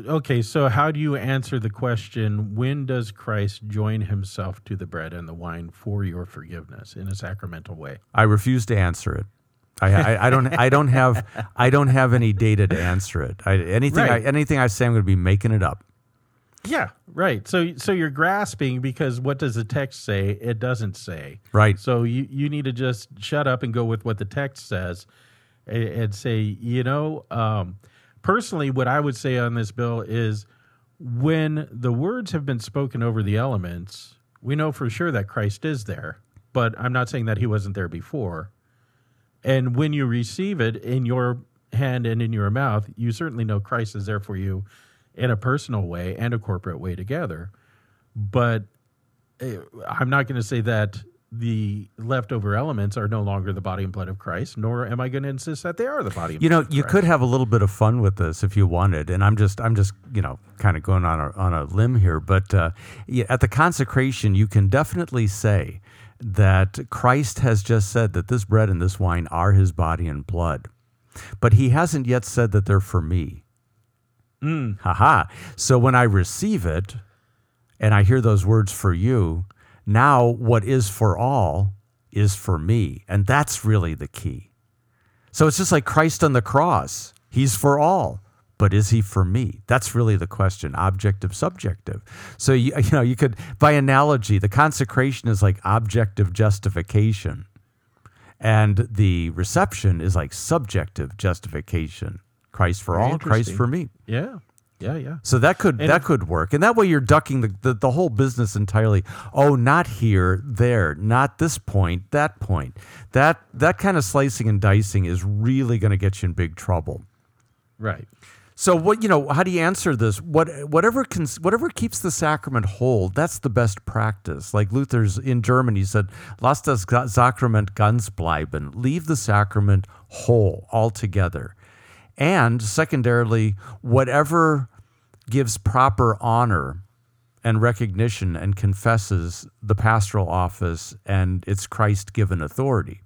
Okay, so how do you answer the question, when does Christ join himself to the bread and the wine for your forgiveness in a sacramental way? I refuse to answer it. I, I, I don't. I don't have. I don't have any data to answer it. I, anything. Right. I, anything I say, I'm going to be making it up. Yeah. Right. So, so you're grasping because what does the text say? It doesn't say. Right. So you, you need to just shut up and go with what the text says, and, and say, you know. Um, Personally, what I would say on this bill is when the words have been spoken over the elements, we know for sure that Christ is there, but I'm not saying that he wasn't there before. And when you receive it in your hand and in your mouth, you certainly know Christ is there for you in a personal way and a corporate way together. But I'm not going to say that the leftover elements are no longer the body and blood of Christ, nor am I going to insist that they are the body and blood of Christ. You know, you could have a little bit of fun with this if you wanted, and I'm just, I'm just, you know, kind of going on a, on a limb here, but uh, at the consecration, you can definitely say that Christ has just said that this bread and this wine are his body and blood, but he hasn't yet said that they're for me. Mm. Ha-ha. So when I receive it, and I hear those words for you, now, what is for all is for me. And that's really the key. So it's just like Christ on the cross. He's for all, but is he for me? That's really the question, objective, subjective. So, you, you know, you could, by analogy, the consecration is like objective justification. And the reception is like subjective justification. Christ for all, Christ for me. Yeah. Yeah, yeah. So that could and that if, could work. And that way you're ducking the, the, the whole business entirely. Oh, not here, there, not this point, that point. That that kind of slicing and dicing is really going to get you in big trouble. Right. So what you know, how do you answer this? What whatever can, whatever keeps the sacrament whole, that's the best practice. Like Luther's in Germany said, "Lass das Sakrament ganz bleiben." Leave the sacrament whole altogether. And secondarily, whatever gives proper honor and recognition and confesses the pastoral office and its Christ-given authority.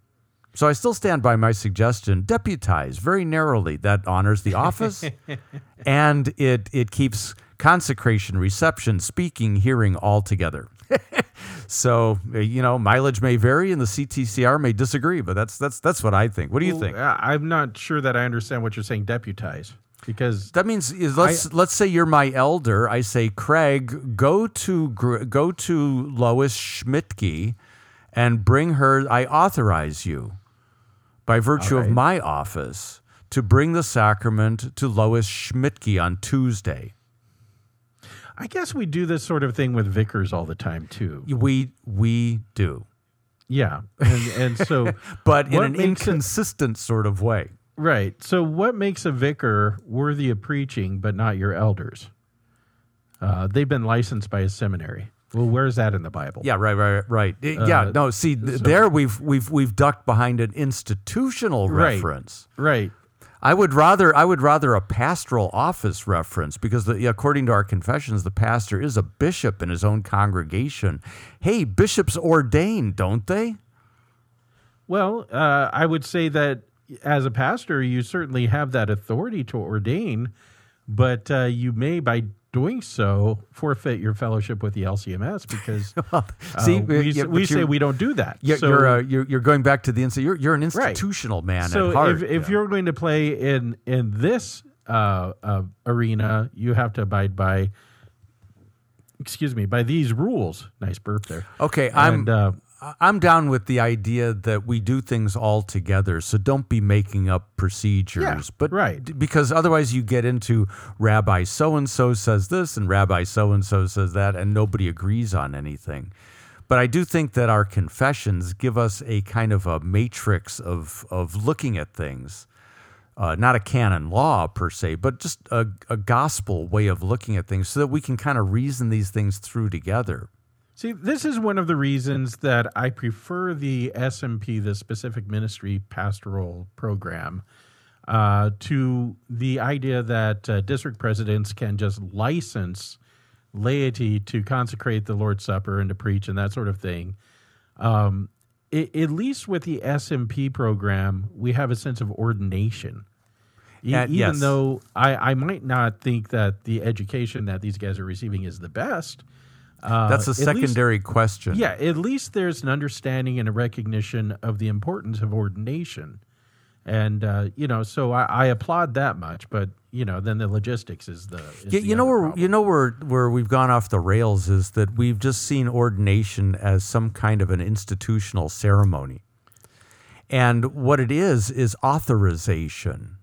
So I still stand by my suggestion, deputize very narrowly. That honors the office, and it it keeps consecration, reception, speaking, hearing all together. So, you know, mileage may vary and the C T C R may disagree, but that's that's that's what I think. What do you well, think? I'm not sure that I understand what you're saying, deputize. Because that means let's I, let's say you're my elder. I say, Craig, go to go to Lois Schmidtke and bring her. I authorize you by virtue right. of my office to bring the sacrament to Lois Schmidtke on Tuesday. I guess we do this sort of thing with vicars all the time too. We we do, yeah, and, and so, but in an inconsistent it, sort of way. Right. So what makes a vicar worthy of preaching but not your elders? Uh, they've been licensed by a seminary. Well, where's that in the Bible? Yeah, right, right, right. Uh, yeah, no, see, th- so, there we've we've we've ducked behind an institutional right, reference. Right. I would rather I would rather a pastoral office reference, because the, according to our confessions, the pastor is a bishop in his own congregation. Hey, bishops ordain, don't they? Well, uh, I would say that as a pastor, you certainly have that authority to ordain, but uh, you may, by doing so, forfeit your fellowship with the L C M S because well, see, uh, we, yeah, we say we don't do that. You're, so, you're, uh, you're, you're going back to the you're, you're an institutional right. man so at heart. So if, if yeah. you're going to play in in this uh, uh, arena, you have to abide by excuse me by these rules. Nice burp there. Okay, and, I'm. Uh, I'm down with the idea that we do things all together, so don't be making up procedures. Yeah, but right. Because otherwise you get into Rabbi so-and-so says this and Rabbi so-and-so says that, and nobody agrees on anything. But I do think that our confessions give us a kind of a matrix of, of looking at things, uh, not a canon law per se, but just a, a gospel way of looking at things so that we can kind of reason these things through together. See, this is one of the reasons that I prefer the S M P, the Specific Ministry Pastoral Program, uh, to the idea that uh, district presidents can just license laity to consecrate the Lord's Supper and to preach and that sort of thing. Um, it, at least with the S M P program, we have a sense of ordination. E- uh, even yes. though I, I might not think that the education that these guys are receiving is the best— Uh, That's a secondary least, question. Yeah, at least there's an understanding and a recognition of the importance of ordination. And, uh, you know, so I, I applaud that much, but, you know, then the logistics is the is yeah, the you know where problem. You know where, where we've gone off the rails is that we've just seen ordination as some kind of an institutional ceremony. And what it is is authorization.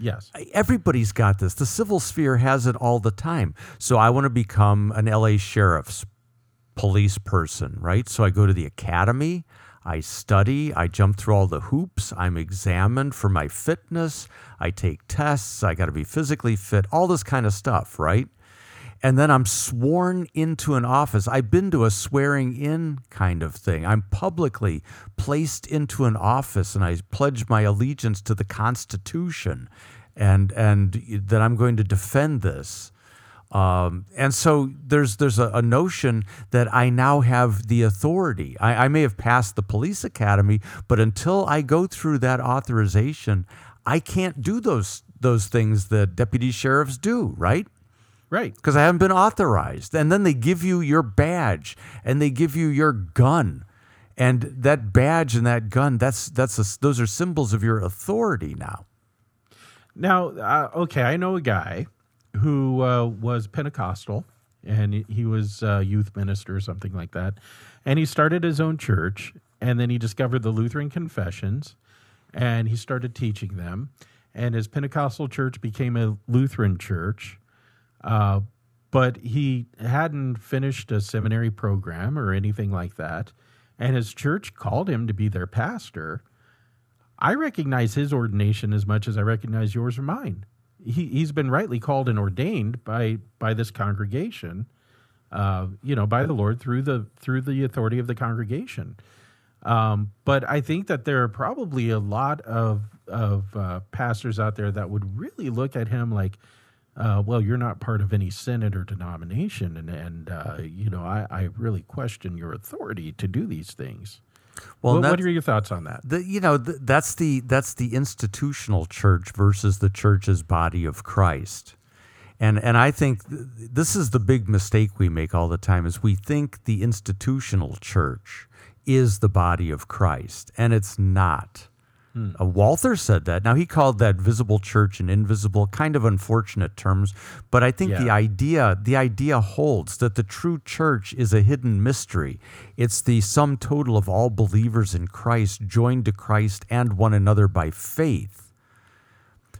Yes. Everybody's got this. The civil sphere has it all the time. So I want to become an L A sheriff's police person, right? So I go to the academy, I study, I jump through all the hoops, I'm examined for my fitness, I take tests, I got to be physically fit, all this kind of stuff, right? And then I'm sworn into an office. I've been to a swearing in kind of thing. I'm publicly placed into an office, and I pledge my allegiance to the Constitution, and and that I'm going to defend this. Um, and so there's there's a, a notion that I now have the authority. I, I may have passed the police academy, but until I go through that authorization, I can't do those those things that deputy sheriffs do, right? Right. Because I haven't been authorized. And then they give you your badge and they give you your gun. And that badge and that gun, that's that's a, those are symbols of your authority now. Now, uh, okay, I know a guy who uh, was Pentecostal, and he was a youth minister or something like that. And he started his own church, and then he discovered the Lutheran confessions, and he started teaching them. And his Pentecostal church became a Lutheran church. Uh, but he hadn't finished a seminary program or anything like that, and his church called him to be their pastor. I recognize his ordination as much as I recognize yours or mine. He, he's been rightly called and ordained by by this congregation, uh, you know, by the Lord through the through the authority of the congregation. Um, but I think that there are probably a lot of of uh, pastors out there that would really look at him like, uh, well, you're not part of any synod or denomination, and, and uh, you know, I, I really question your authority to do these things. Well, what, what are your thoughts on that? The, you know, the, that's the that's the institutional church versus the church's body of Christ. And and I think th- this is the big mistake we make all the time, is we think the institutional church is the body of Christ, and it's not. Hmm. Uh, Walther said that. Now, he called that visible church and invisible, kind of unfortunate terms, but I think yeah. the idea the idea holds that the true church is a hidden mystery. It's the sum total of all believers in Christ joined to Christ and one another by faith.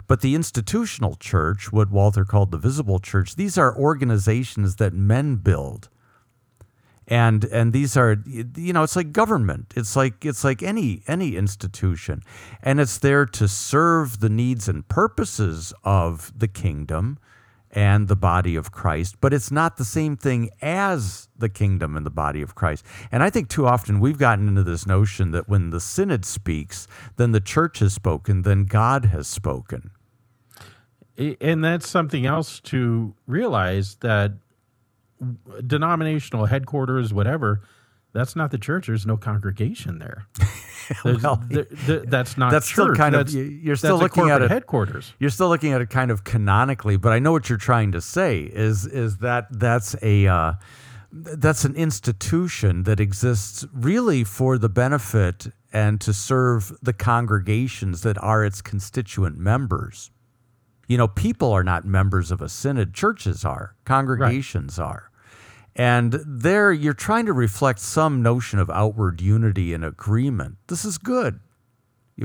But the institutional church, what Walther called the visible church, these are organizations that men build. And and these are, you know, it's like government. It's like it's like any any institution. And it's there to serve the needs and purposes of the kingdom and the body of Christ, but it's not the same thing as the kingdom and the body of Christ. And I think too often we've gotten into this notion that when the synod speaks, then the church has spoken, then God has spoken. And that's something else to realize, that denominational headquarters, whatever, that's not the church. There's no congregation there. well, there, there that's not that's church. Still kind that's, of, you're still looking at a, headquarters. You're still looking at it kind of canonically, but I know what you're trying to say is is that that's a uh, that's an institution that exists really for the benefit and to serve the congregations that are its constituent members. You know, people are not members of a synod. Churches are. Congregations right. are. And there you're trying to reflect some notion of outward unity and agreement. This is good,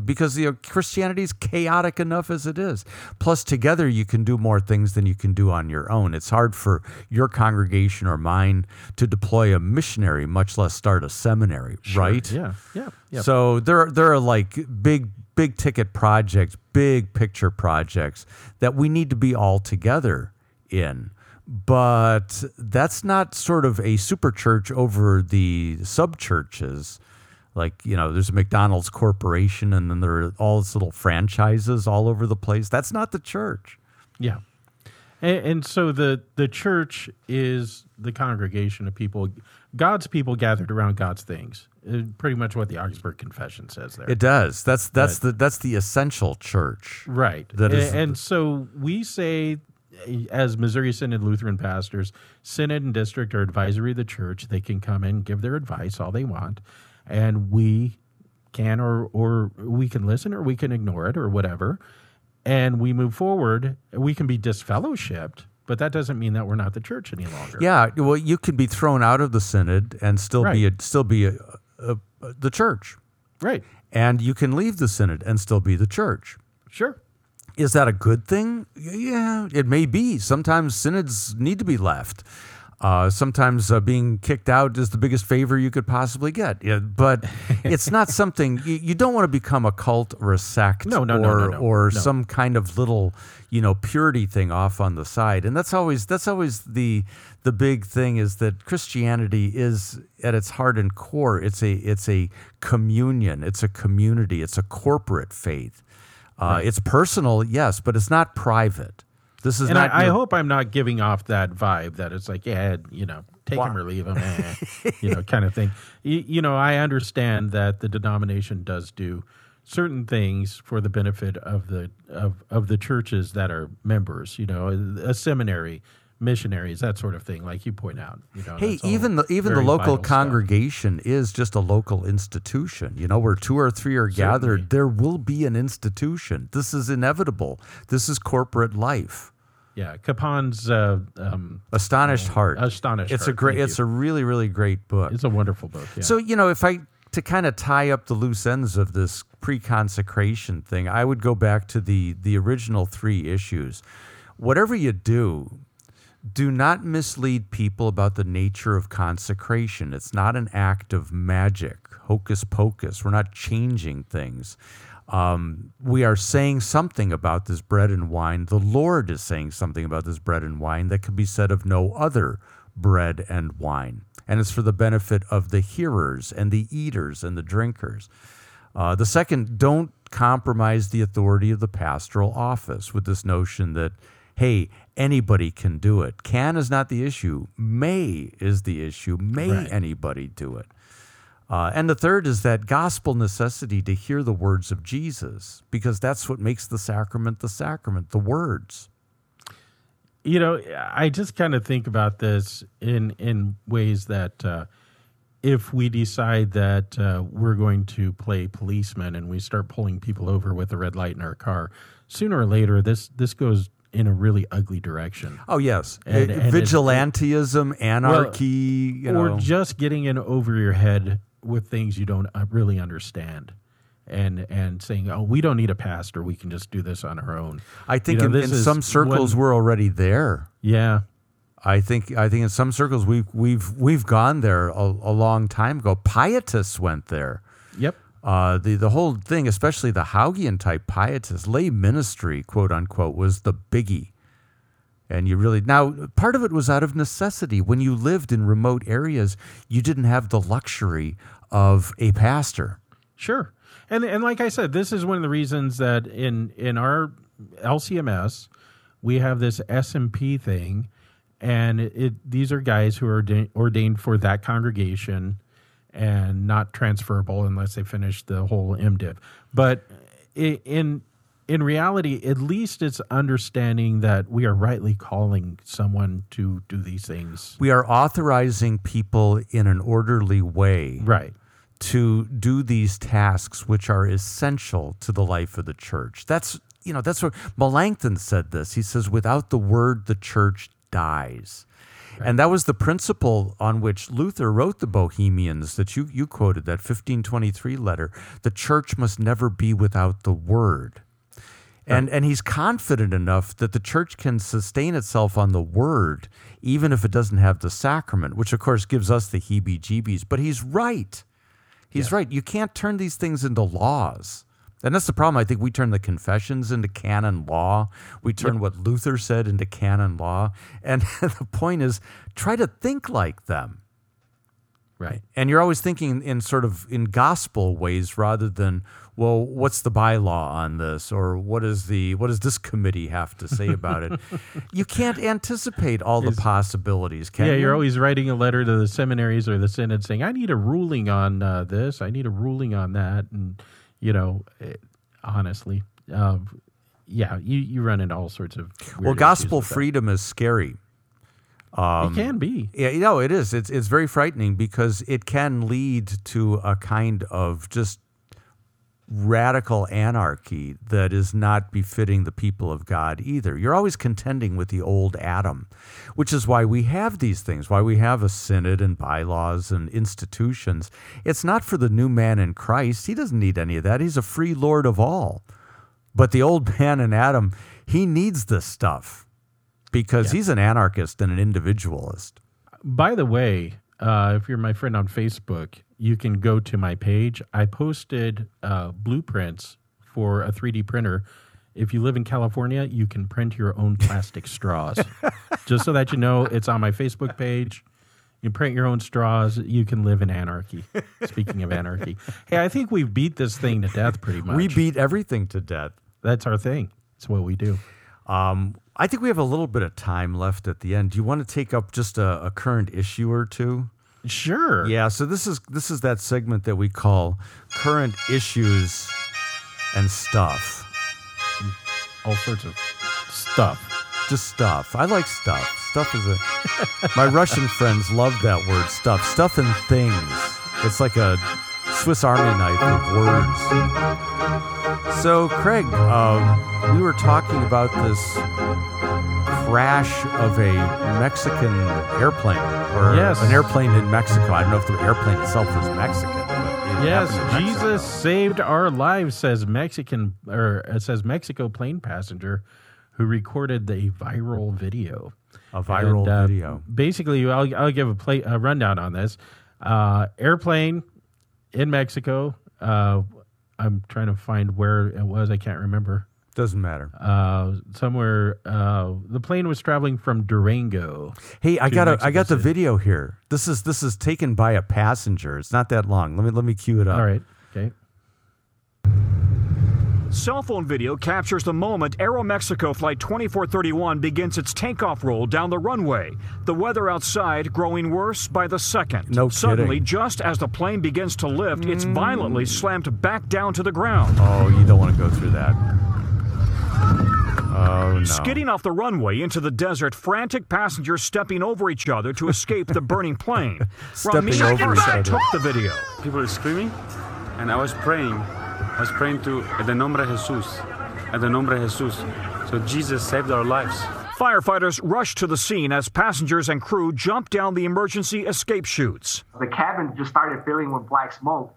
because you know, Christianity is chaotic enough as it is. Plus, together you can do more things than you can do on your own. It's hard for your congregation or mine to deploy a missionary, much less start a seminary, sure. right? Yeah, yeah, yeah. So there, there are like big, big ticket projects, big picture projects that we need to be all together in. But that's not sort of a super church over the sub churches. Like, you know, there's a McDonald's corporation and then there are all these little franchises all over the place. That's not the church. Yeah. And, and so the, the church is the congregation of people, God's people gathered around God's things. It's pretty much what the Augsburg Confession says there. It does. That's that's but, the that's the essential church. Right. That is, and, and so we say, as Missouri Synod Lutheran pastors, synod and district are advisory of the church. They can come in, give their advice all they want, and we can or or we can listen or we can ignore it or whatever, and we move forward. We can be disfellowshipped, but that doesn't mean that we're not the church any longer. Yeah, well, you can be thrown out of the synod and still right. be a, still be a, a, a, the church. Right. And you can leave the synod and still be the church. Sure. Is that a good thing? Yeah, it may be. Sometimes synods need to be left. Uh, sometimes uh, being kicked out is the biggest favor you could possibly get. Yeah, but it's not something, you, you don't want to become a cult or a sect no, no, or, no, no, no, no. or no. some kind of little, you know, purity thing off on the side. And that's always that's always the the big thing, is that Christianity is at its heart and core, it's a it's a communion, it's a community, it's a corporate faith. Uh, it's personal, yes, but it's not private. This is and not. I, I your, hope I'm not giving off that vibe that it's like, yeah, you know, take wow. him or leave him, eh, you know, kind of thing. You, you know, I understand that the denomination does do certain things for the benefit of the of, of the churches that are members. You know, a seminary, missionaries, that sort of thing, like you point out. You know, hey, even the even the local congregation stuff. Is just a local institution. You know, where two or three are gathered, certainly. There will be an institution. This is inevitable. This is corporate life. Yeah, Capon's uh, um, Astonished uh, Heart. Astonished. It's Heart. a great. Thank it's you. a really, really great book. It's a wonderful book. Yeah. So you know, if I to kind of tie up the loose ends of this pre-consecration thing, I would go back to the the original three issues. Whatever you do, do not mislead people about the nature of consecration. It's not an act of magic, hocus pocus. We're not changing things. Um, we are saying something about this bread and wine. The Lord is saying something about this bread and wine that could be said of no other bread and wine. And it's for the benefit of the hearers and the eaters and the drinkers. Uh, the second, don't compromise the authority of the pastoral office with this notion that, hey, anybody can do it. Can is not the issue. May is the issue. May right. anybody do it. Uh, and the third is that gospel necessity to hear the words of Jesus, because that's what makes the sacrament the sacrament, the words. You know, I just kind of think about this in in ways that uh, if we decide that uh, we're going to play policemen and we start pulling people over with a red light in our car, sooner or later this this goes in a really ugly direction. Oh, yes. And, and vigilantism, anarchy. Well, you know. Or just getting in over your head with things you don't really understand and and saying, oh, we don't need a pastor. We can just do this on our own. I think you know, in, in some circles when, we're already there. Yeah. I think I think in some circles we've, we've, we've gone there a, a long time ago. Pietists went there. Yep. Uh, the, the whole thing, especially the Haugian type pietist, lay ministry, quote unquote, was the biggie. And you really, now part of it was out of necessity. When you lived in remote areas, you didn't have the luxury of a pastor. Sure. And and like I said, this is one of the reasons that in, in our L C M S, we have this S M P thing. And it, these are guys who are ordained for that congregation and not transferable unless they finish the whole MDiv. But in in reality, at least it's understanding that we are rightly calling someone to do these things. We are authorizing people in an orderly way, right, to do these tasks which are essential to the life of the church. That's, you know, that's what Melanchthon said this. He says, without the word, the church dies. And that was the principle on which Luther wrote the Bohemians that you, you quoted, that fifteen twenty-three letter. The church must never be without the word. And right. and he's confident enough that the church can sustain itself on the word, even if it doesn't have the sacrament, which of course gives us the heebie-jeebies. But he's right. He's yes. right. You can't turn these things into laws. And that's the problem. I think we turn the confessions into canon law. We turn yep. what Luther said into canon law. And the point is, try to think like them. Right. And you're always thinking in sort of in gospel ways rather than, well, what's the bylaw on this? Or what is the what does this committee have to say about it? You can't anticipate all the possibilities, can yeah, you? Yeah, you're always writing a letter to the seminaries or the synod saying, I need a ruling on uh, this. I need a ruling on that. And you know, it, honestly, uh, yeah, you, you run into all sorts of weird well, gospel freedom is scary. Um, it can be. Yeah, you know, it is. It's it's very frightening because it can lead to a kind of just radical anarchy that is not befitting the people of God either. You're always contending with the old Adam, which is why we have these things, why we have a synod and bylaws and institutions. It's not for the new man in Christ. He doesn't need any of that. He's a free Lord of all. But the old man in Adam, he needs this stuff because yeah. he's an anarchist and an individualist. By the way, uh, if you're my friend on Facebook, you can go to my page. I posted uh, blueprints for a three D printer. If you live in California, you can print your own plastic straws. Just so that you know, it's on my Facebook page. You print your own straws. You can live in anarchy. Speaking of anarchy. Hey, I think we've beat this thing to death pretty much. We beat everything to death. That's our thing. It's what we do. Um, I think we have a little bit of time left at the end. Do you want to take up just a, a current issue or two? Sure. Yeah, so this is this is that segment that we call Current Issues and Stuff. All sorts of stuff. Just stuff. I like stuff. Stuff is a... My Russian friends love that word, stuff. Stuff and things. It's like a Swiss Army knife of words. So, Craig, um, we were talking about this crash of a Mexican airplane, or yes. an airplane in Mexico. I don't know if the airplane itself was Mexican. But it yes, Jesus saved our lives, says Mexican, or it says Mexico plane passenger who recorded the viral video. A viral and, uh, video. Basically, I'll, I'll give a, play, a rundown on this. Uh, airplane in Mexico. Uh, I'm trying to find where it was. I can't remember. Doesn't matter. Uh, somewhere, uh, the plane was traveling from Durango. Hey, I got a, I got the video here. This is this is taken by a passenger. It's not that long. Let me let me cue it up. All right. Okay. Cell phone video captures the moment Aeromexico Flight twenty-four thirty-one begins its takeoff roll down the runway. The weather outside growing worse by the second. No kidding. Suddenly, just as the plane begins to lift, mm. it's violently slammed back down to the ground. Oh, you don't want to go through that. Oh, no. Skidding off the runway into the desert, frantic passengers stepping over each other to escape the burning plane. Stepping over each other. Took the video. People are screaming, and I was praying. I was praying to at the nombre de Jesus, at the nombre de Jesus. So Jesus saved our lives. Firefighters rushed to the scene as passengers and crew jumped down the emergency escape chutes. The cabin just started filling with black smoke.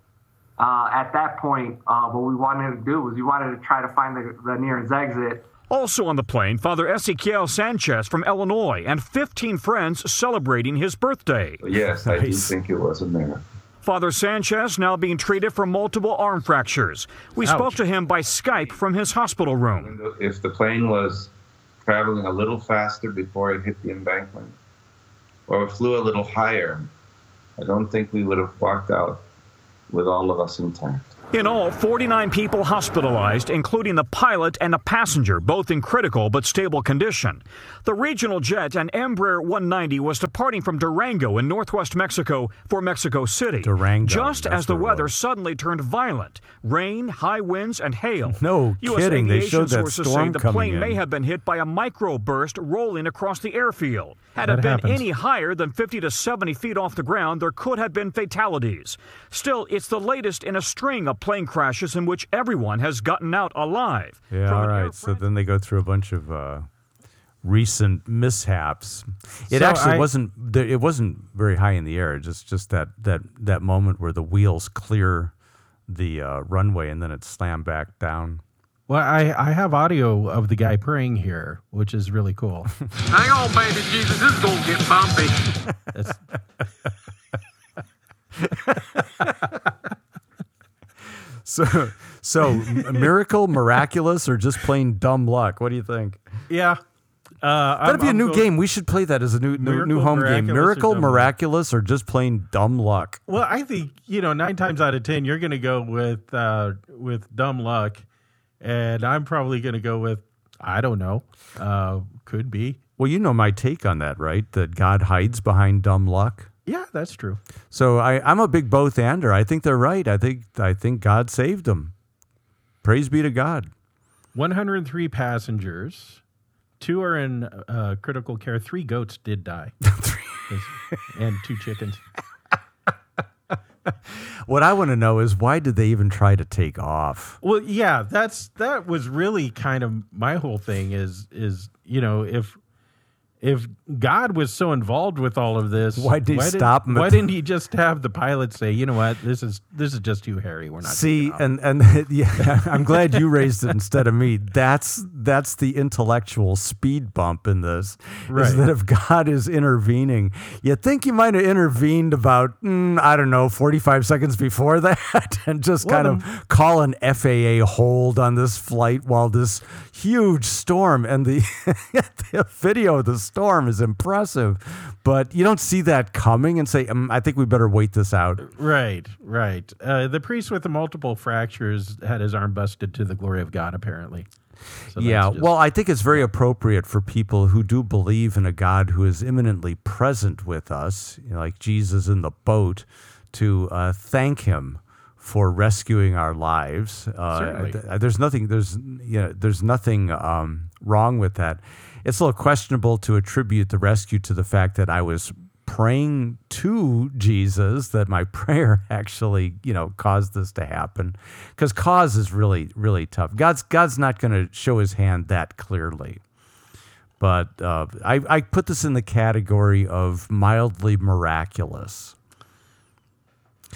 Uh, at that point, uh, what we wanted to do was we wanted to try to find the, the nearest exit. Also on the plane, Father Ezequiel Sanchez from Illinois and fifteen friends celebrating his birthday. Yes, I nice. do think it was a mirror. Father Sanchez now being treated for multiple arm fractures. We Ouch. spoke to him by Skype from his hospital room. If the plane was traveling a little faster before it hit the embankment, or flew a little higher, I don't think we would have walked out with all of us intact. In all, forty-nine people hospitalized, including the pilot and a passenger, both in critical but stable condition. The regional jet, an Embraer one ninety, was departing from Durango in northwest Mexico for Mexico City. Durango. Just as the, the weather suddenly turned violent. Rain, high winds, and hail. No U S kidding. They showed that storm coming in. The plane may have been hit by a microburst rolling across the airfield. Had that it been happens. any higher than fifty to seventy feet off the ground, there could have been fatalities. Still, it's the latest in a string of plane crashes in which everyone has gotten out alive. Yeah, all right. So then they go through a bunch of uh, recent mishaps. It so actually I, wasn't. It wasn't very high in the air. It's just just that that that moment where the wheels clear the uh, runway and then it slammed back down. Well, I, I have audio of the guy praying here, which is really cool. Hang on, baby Jesus, this is gonna get bumpy. So, so miracle, miraculous, or just plain dumb luck? What do you think? Yeah. Uh, That'd I'm, be a I'm new game. We should play that as a new miracle, new home game. Miracle, or miraculous, luck. Or just plain dumb luck? Well, I think, you know, nine times out of ten, you're going to go with uh, with dumb luck, and I'm probably going to go with, I don't know, uh, could be. Well, you know my take on that, right? That God hides behind dumb luck? Yeah, that's true. So I, I'm a big both-ander. I think they're right. I think I think God saved them. Praise be to God. one hundred three passengers. Two are in uh, critical care. Three goats did die. And two chickens. What I want to know is, why did they even try to take off? Well, yeah, that's that was really kind of my whole thing is, is you know, if... If God was so involved with all of this, why did he stop him? Why didn't he just have the pilot say, "You know what? This is this is just too hairy. We're not." See, and and yeah, I'm glad you raised it instead of me. That's that's the intellectual speed bump in this. Right. Is that if God is intervening, you think you might have intervened about mm, I don't know, forty-five seconds before that, and just well, kind um, of call an F A A hold on this flight while this huge storm and the, the video of the storm is impressive, but you don't see that coming and say, um, I think we better wait this out. Right, right. Uh, the priest with the multiple fractures had his arm busted to the glory of God, apparently. So yeah, just, well, I think it's very appropriate for people who do believe in a God who is imminently present with us, you know, like Jesus in the boat, to uh, thank him for rescuing our lives. Uh, th- there's nothing, there's, you know, there's nothing um, wrong with that. It's a little questionable to attribute the rescue to the fact that I was praying to Jesus, that my prayer actually, you know, caused this to happen. Because cause is really, really tough. God's God's not going to show his hand that clearly. But uh, I, I put this in the category of mildly miraculous.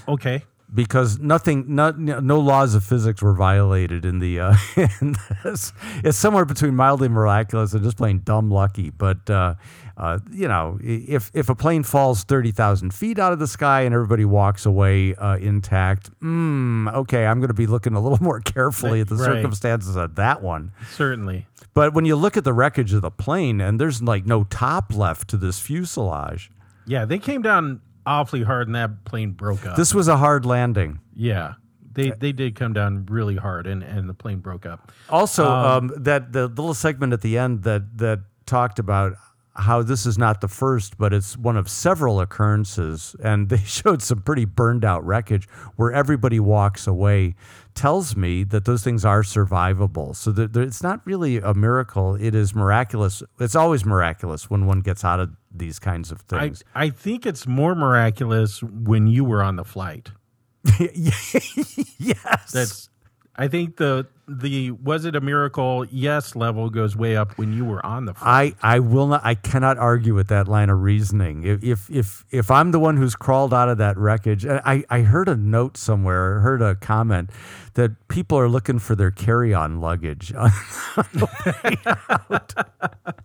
Okay. Because nothing, not, no laws of physics were violated in the. Uh, in this. It's somewhere between mildly miraculous and just plain dumb lucky. But uh, uh, you know, if if a plane falls thirty thousand feet out of the sky and everybody walks away uh, intact, mm, okay, I'm going to be looking a little more carefully at the right. circumstances of that one. Certainly. But when you look at the wreckage of the plane, and there's like no top left to this fuselage. Yeah, they came down awfully hard, and that plane broke up. This was a hard landing. Yeah. They they did come down really hard, and, and the plane broke up. Also, um, um, that the little segment at the end that that talked about how this is not the first, but it's one of several occurrences, and they showed some pretty burned-out wreckage where everybody walks away, tells me that those things are survivable. So that it's not really a miracle. It is miraculous. It's always miraculous when one gets out of these kinds of things. I, I think it's more miraculous when you were on the flight. Yes. That's, I think the the was it a miracle yes level goes way up when you were on the flight. I, I will not I cannot argue with that line of reasoning. If if if, if I'm the one who's crawled out of that wreckage, and I, I heard a note somewhere, I heard a comment that people are looking for their carry-on luggage on the way out.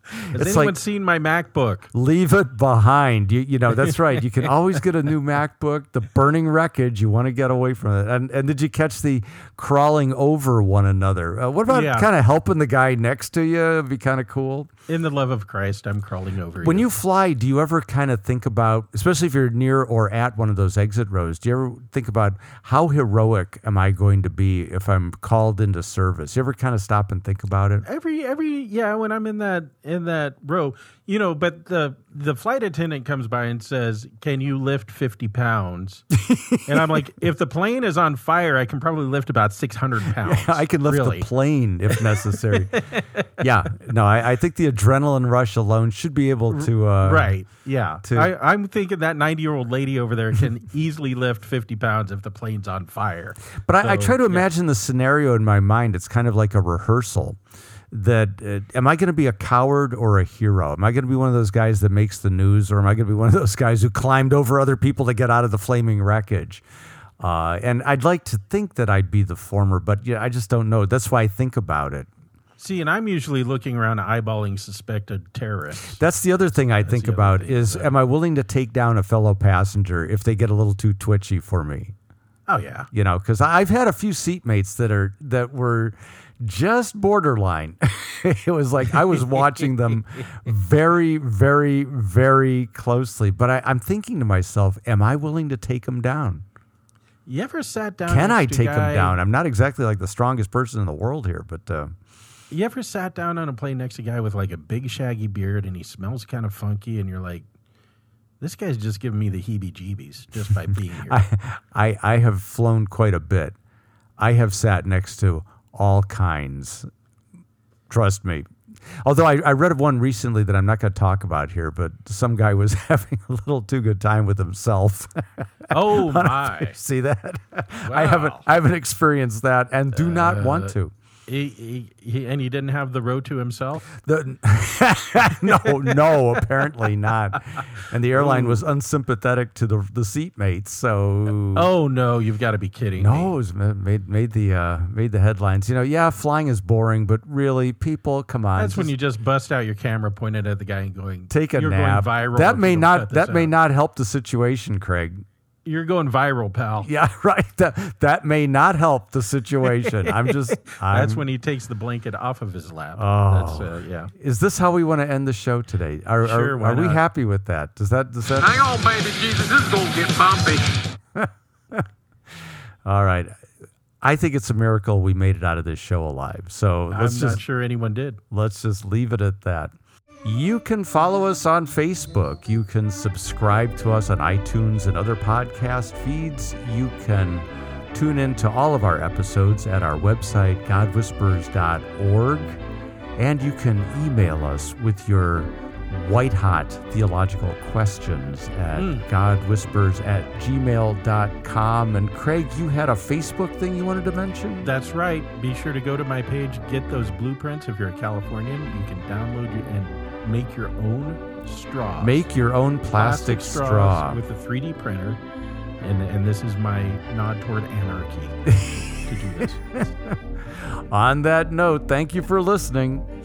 Has it's anyone like, seen my MacBook? Leave it behind. You, you know, that's right. You can always get a new MacBook. The burning wreckage, you want to get away from it. And and did you catch the crawling over one another? Uh, what about yeah. kind of helping the guy next to you? It'd be kind of cool. In the love of Christ, I'm crawling over you. When you fly, do you ever kind of think about, especially if you're near or at one of those exit rows, do you ever think about how heroic am I going to be if I'm called into service? You ever kind of stop and think about it? Every, every, yeah, when I'm in that in that row, you know. But the the flight attendant comes by and says, "Can you lift fifty pounds?" And I'm like, "If the plane is on fire, I can probably lift about six hundred pounds. Yeah, I can lift really. the plane if necessary." Yeah, no, I, I think the adrenaline rush alone should be able to. Uh, right? Yeah, to, I, I'm thinking that ninety-year-old lady over there can easily lift fifty pounds if the plane's on fire. But so, I, I try to. Imagine the scenario in my mind. It's kind of like a rehearsal. That uh, am I going to be a coward or a hero? Am I going to be one of those guys that makes the news, or am I going to be one of those guys who climbed over other people to get out of the flaming wreckage? Uh, and I'd like to think that I'd be the former, but yeah, I just don't know. That's why I think about it. See, and I'm usually looking around eyeballing suspected terrorists. That's the other thing I That's think about is, am I willing to take down a fellow passenger if they get a little too twitchy for me? Oh yeah, you know, because I've had a few seatmates that are that were just borderline. It was like I was watching them very, very, very closely. But I, I'm thinking to myself, am I willing to take them down? You ever sat down? Can I take them down? I'm not exactly like the strongest person in the world here, but. Uh, you ever sat down on a plane next to a guy with like a big shaggy beard and he smells kind of funky, and you're like, this guy's just giving me the heebie-jeebies just by being here. I, I, I have flown quite a bit. I have sat next to all kinds. Trust me. Although I, I read of one recently that I'm not going to talk about here, but some guy was having a little too good time with himself. Oh, my. See that? Wow. I haven't I haven't experienced that and do uh, not want to. He, he, he, and he didn't have the row to himself? The, no, no, apparently not. And the airline was unsympathetic to the the seatmates. So, oh no, you've got to be kidding! No, me. No, it was made made the uh, made the headlines. You know, yeah, flying is boring, but really, people, come on. That's just, when you just bust out your camera, point it at the guy, and going, take a you're nap. Going viral that may not that out. may not help the situation, Craig. You're going viral, pal. Yeah, right. That that may not help the situation. I'm just. I'm, That's when he takes the blanket off of his lap. Oh, That's, uh, yeah. Is this how we want to end the show today? Are, sure. Are, why are not? we happy with that? Does that does that? Hang on, baby Jesus, this is gonna get bumpy. All right. I think it's a miracle we made it out of this show alive. So let's I'm just, not sure anyone did. Let's just leave it at that. You can follow us on Facebook. You can subscribe to us on iTunes and other podcast feeds. You can tune in to all of our episodes at our website, god whispers dot org. And you can email us with your white-hot theological questions at mm. god whispers at gmail dot com. And Craig, you had a Facebook thing you wanted to mention? That's right. Be sure to go to my page, get those blueprints. If you're a Californian, you can download your and make your own straws. Make your own plastic, plastic straw. With a three D printer. And, and this is my nod toward anarchy to do this. On that note, thank you for listening.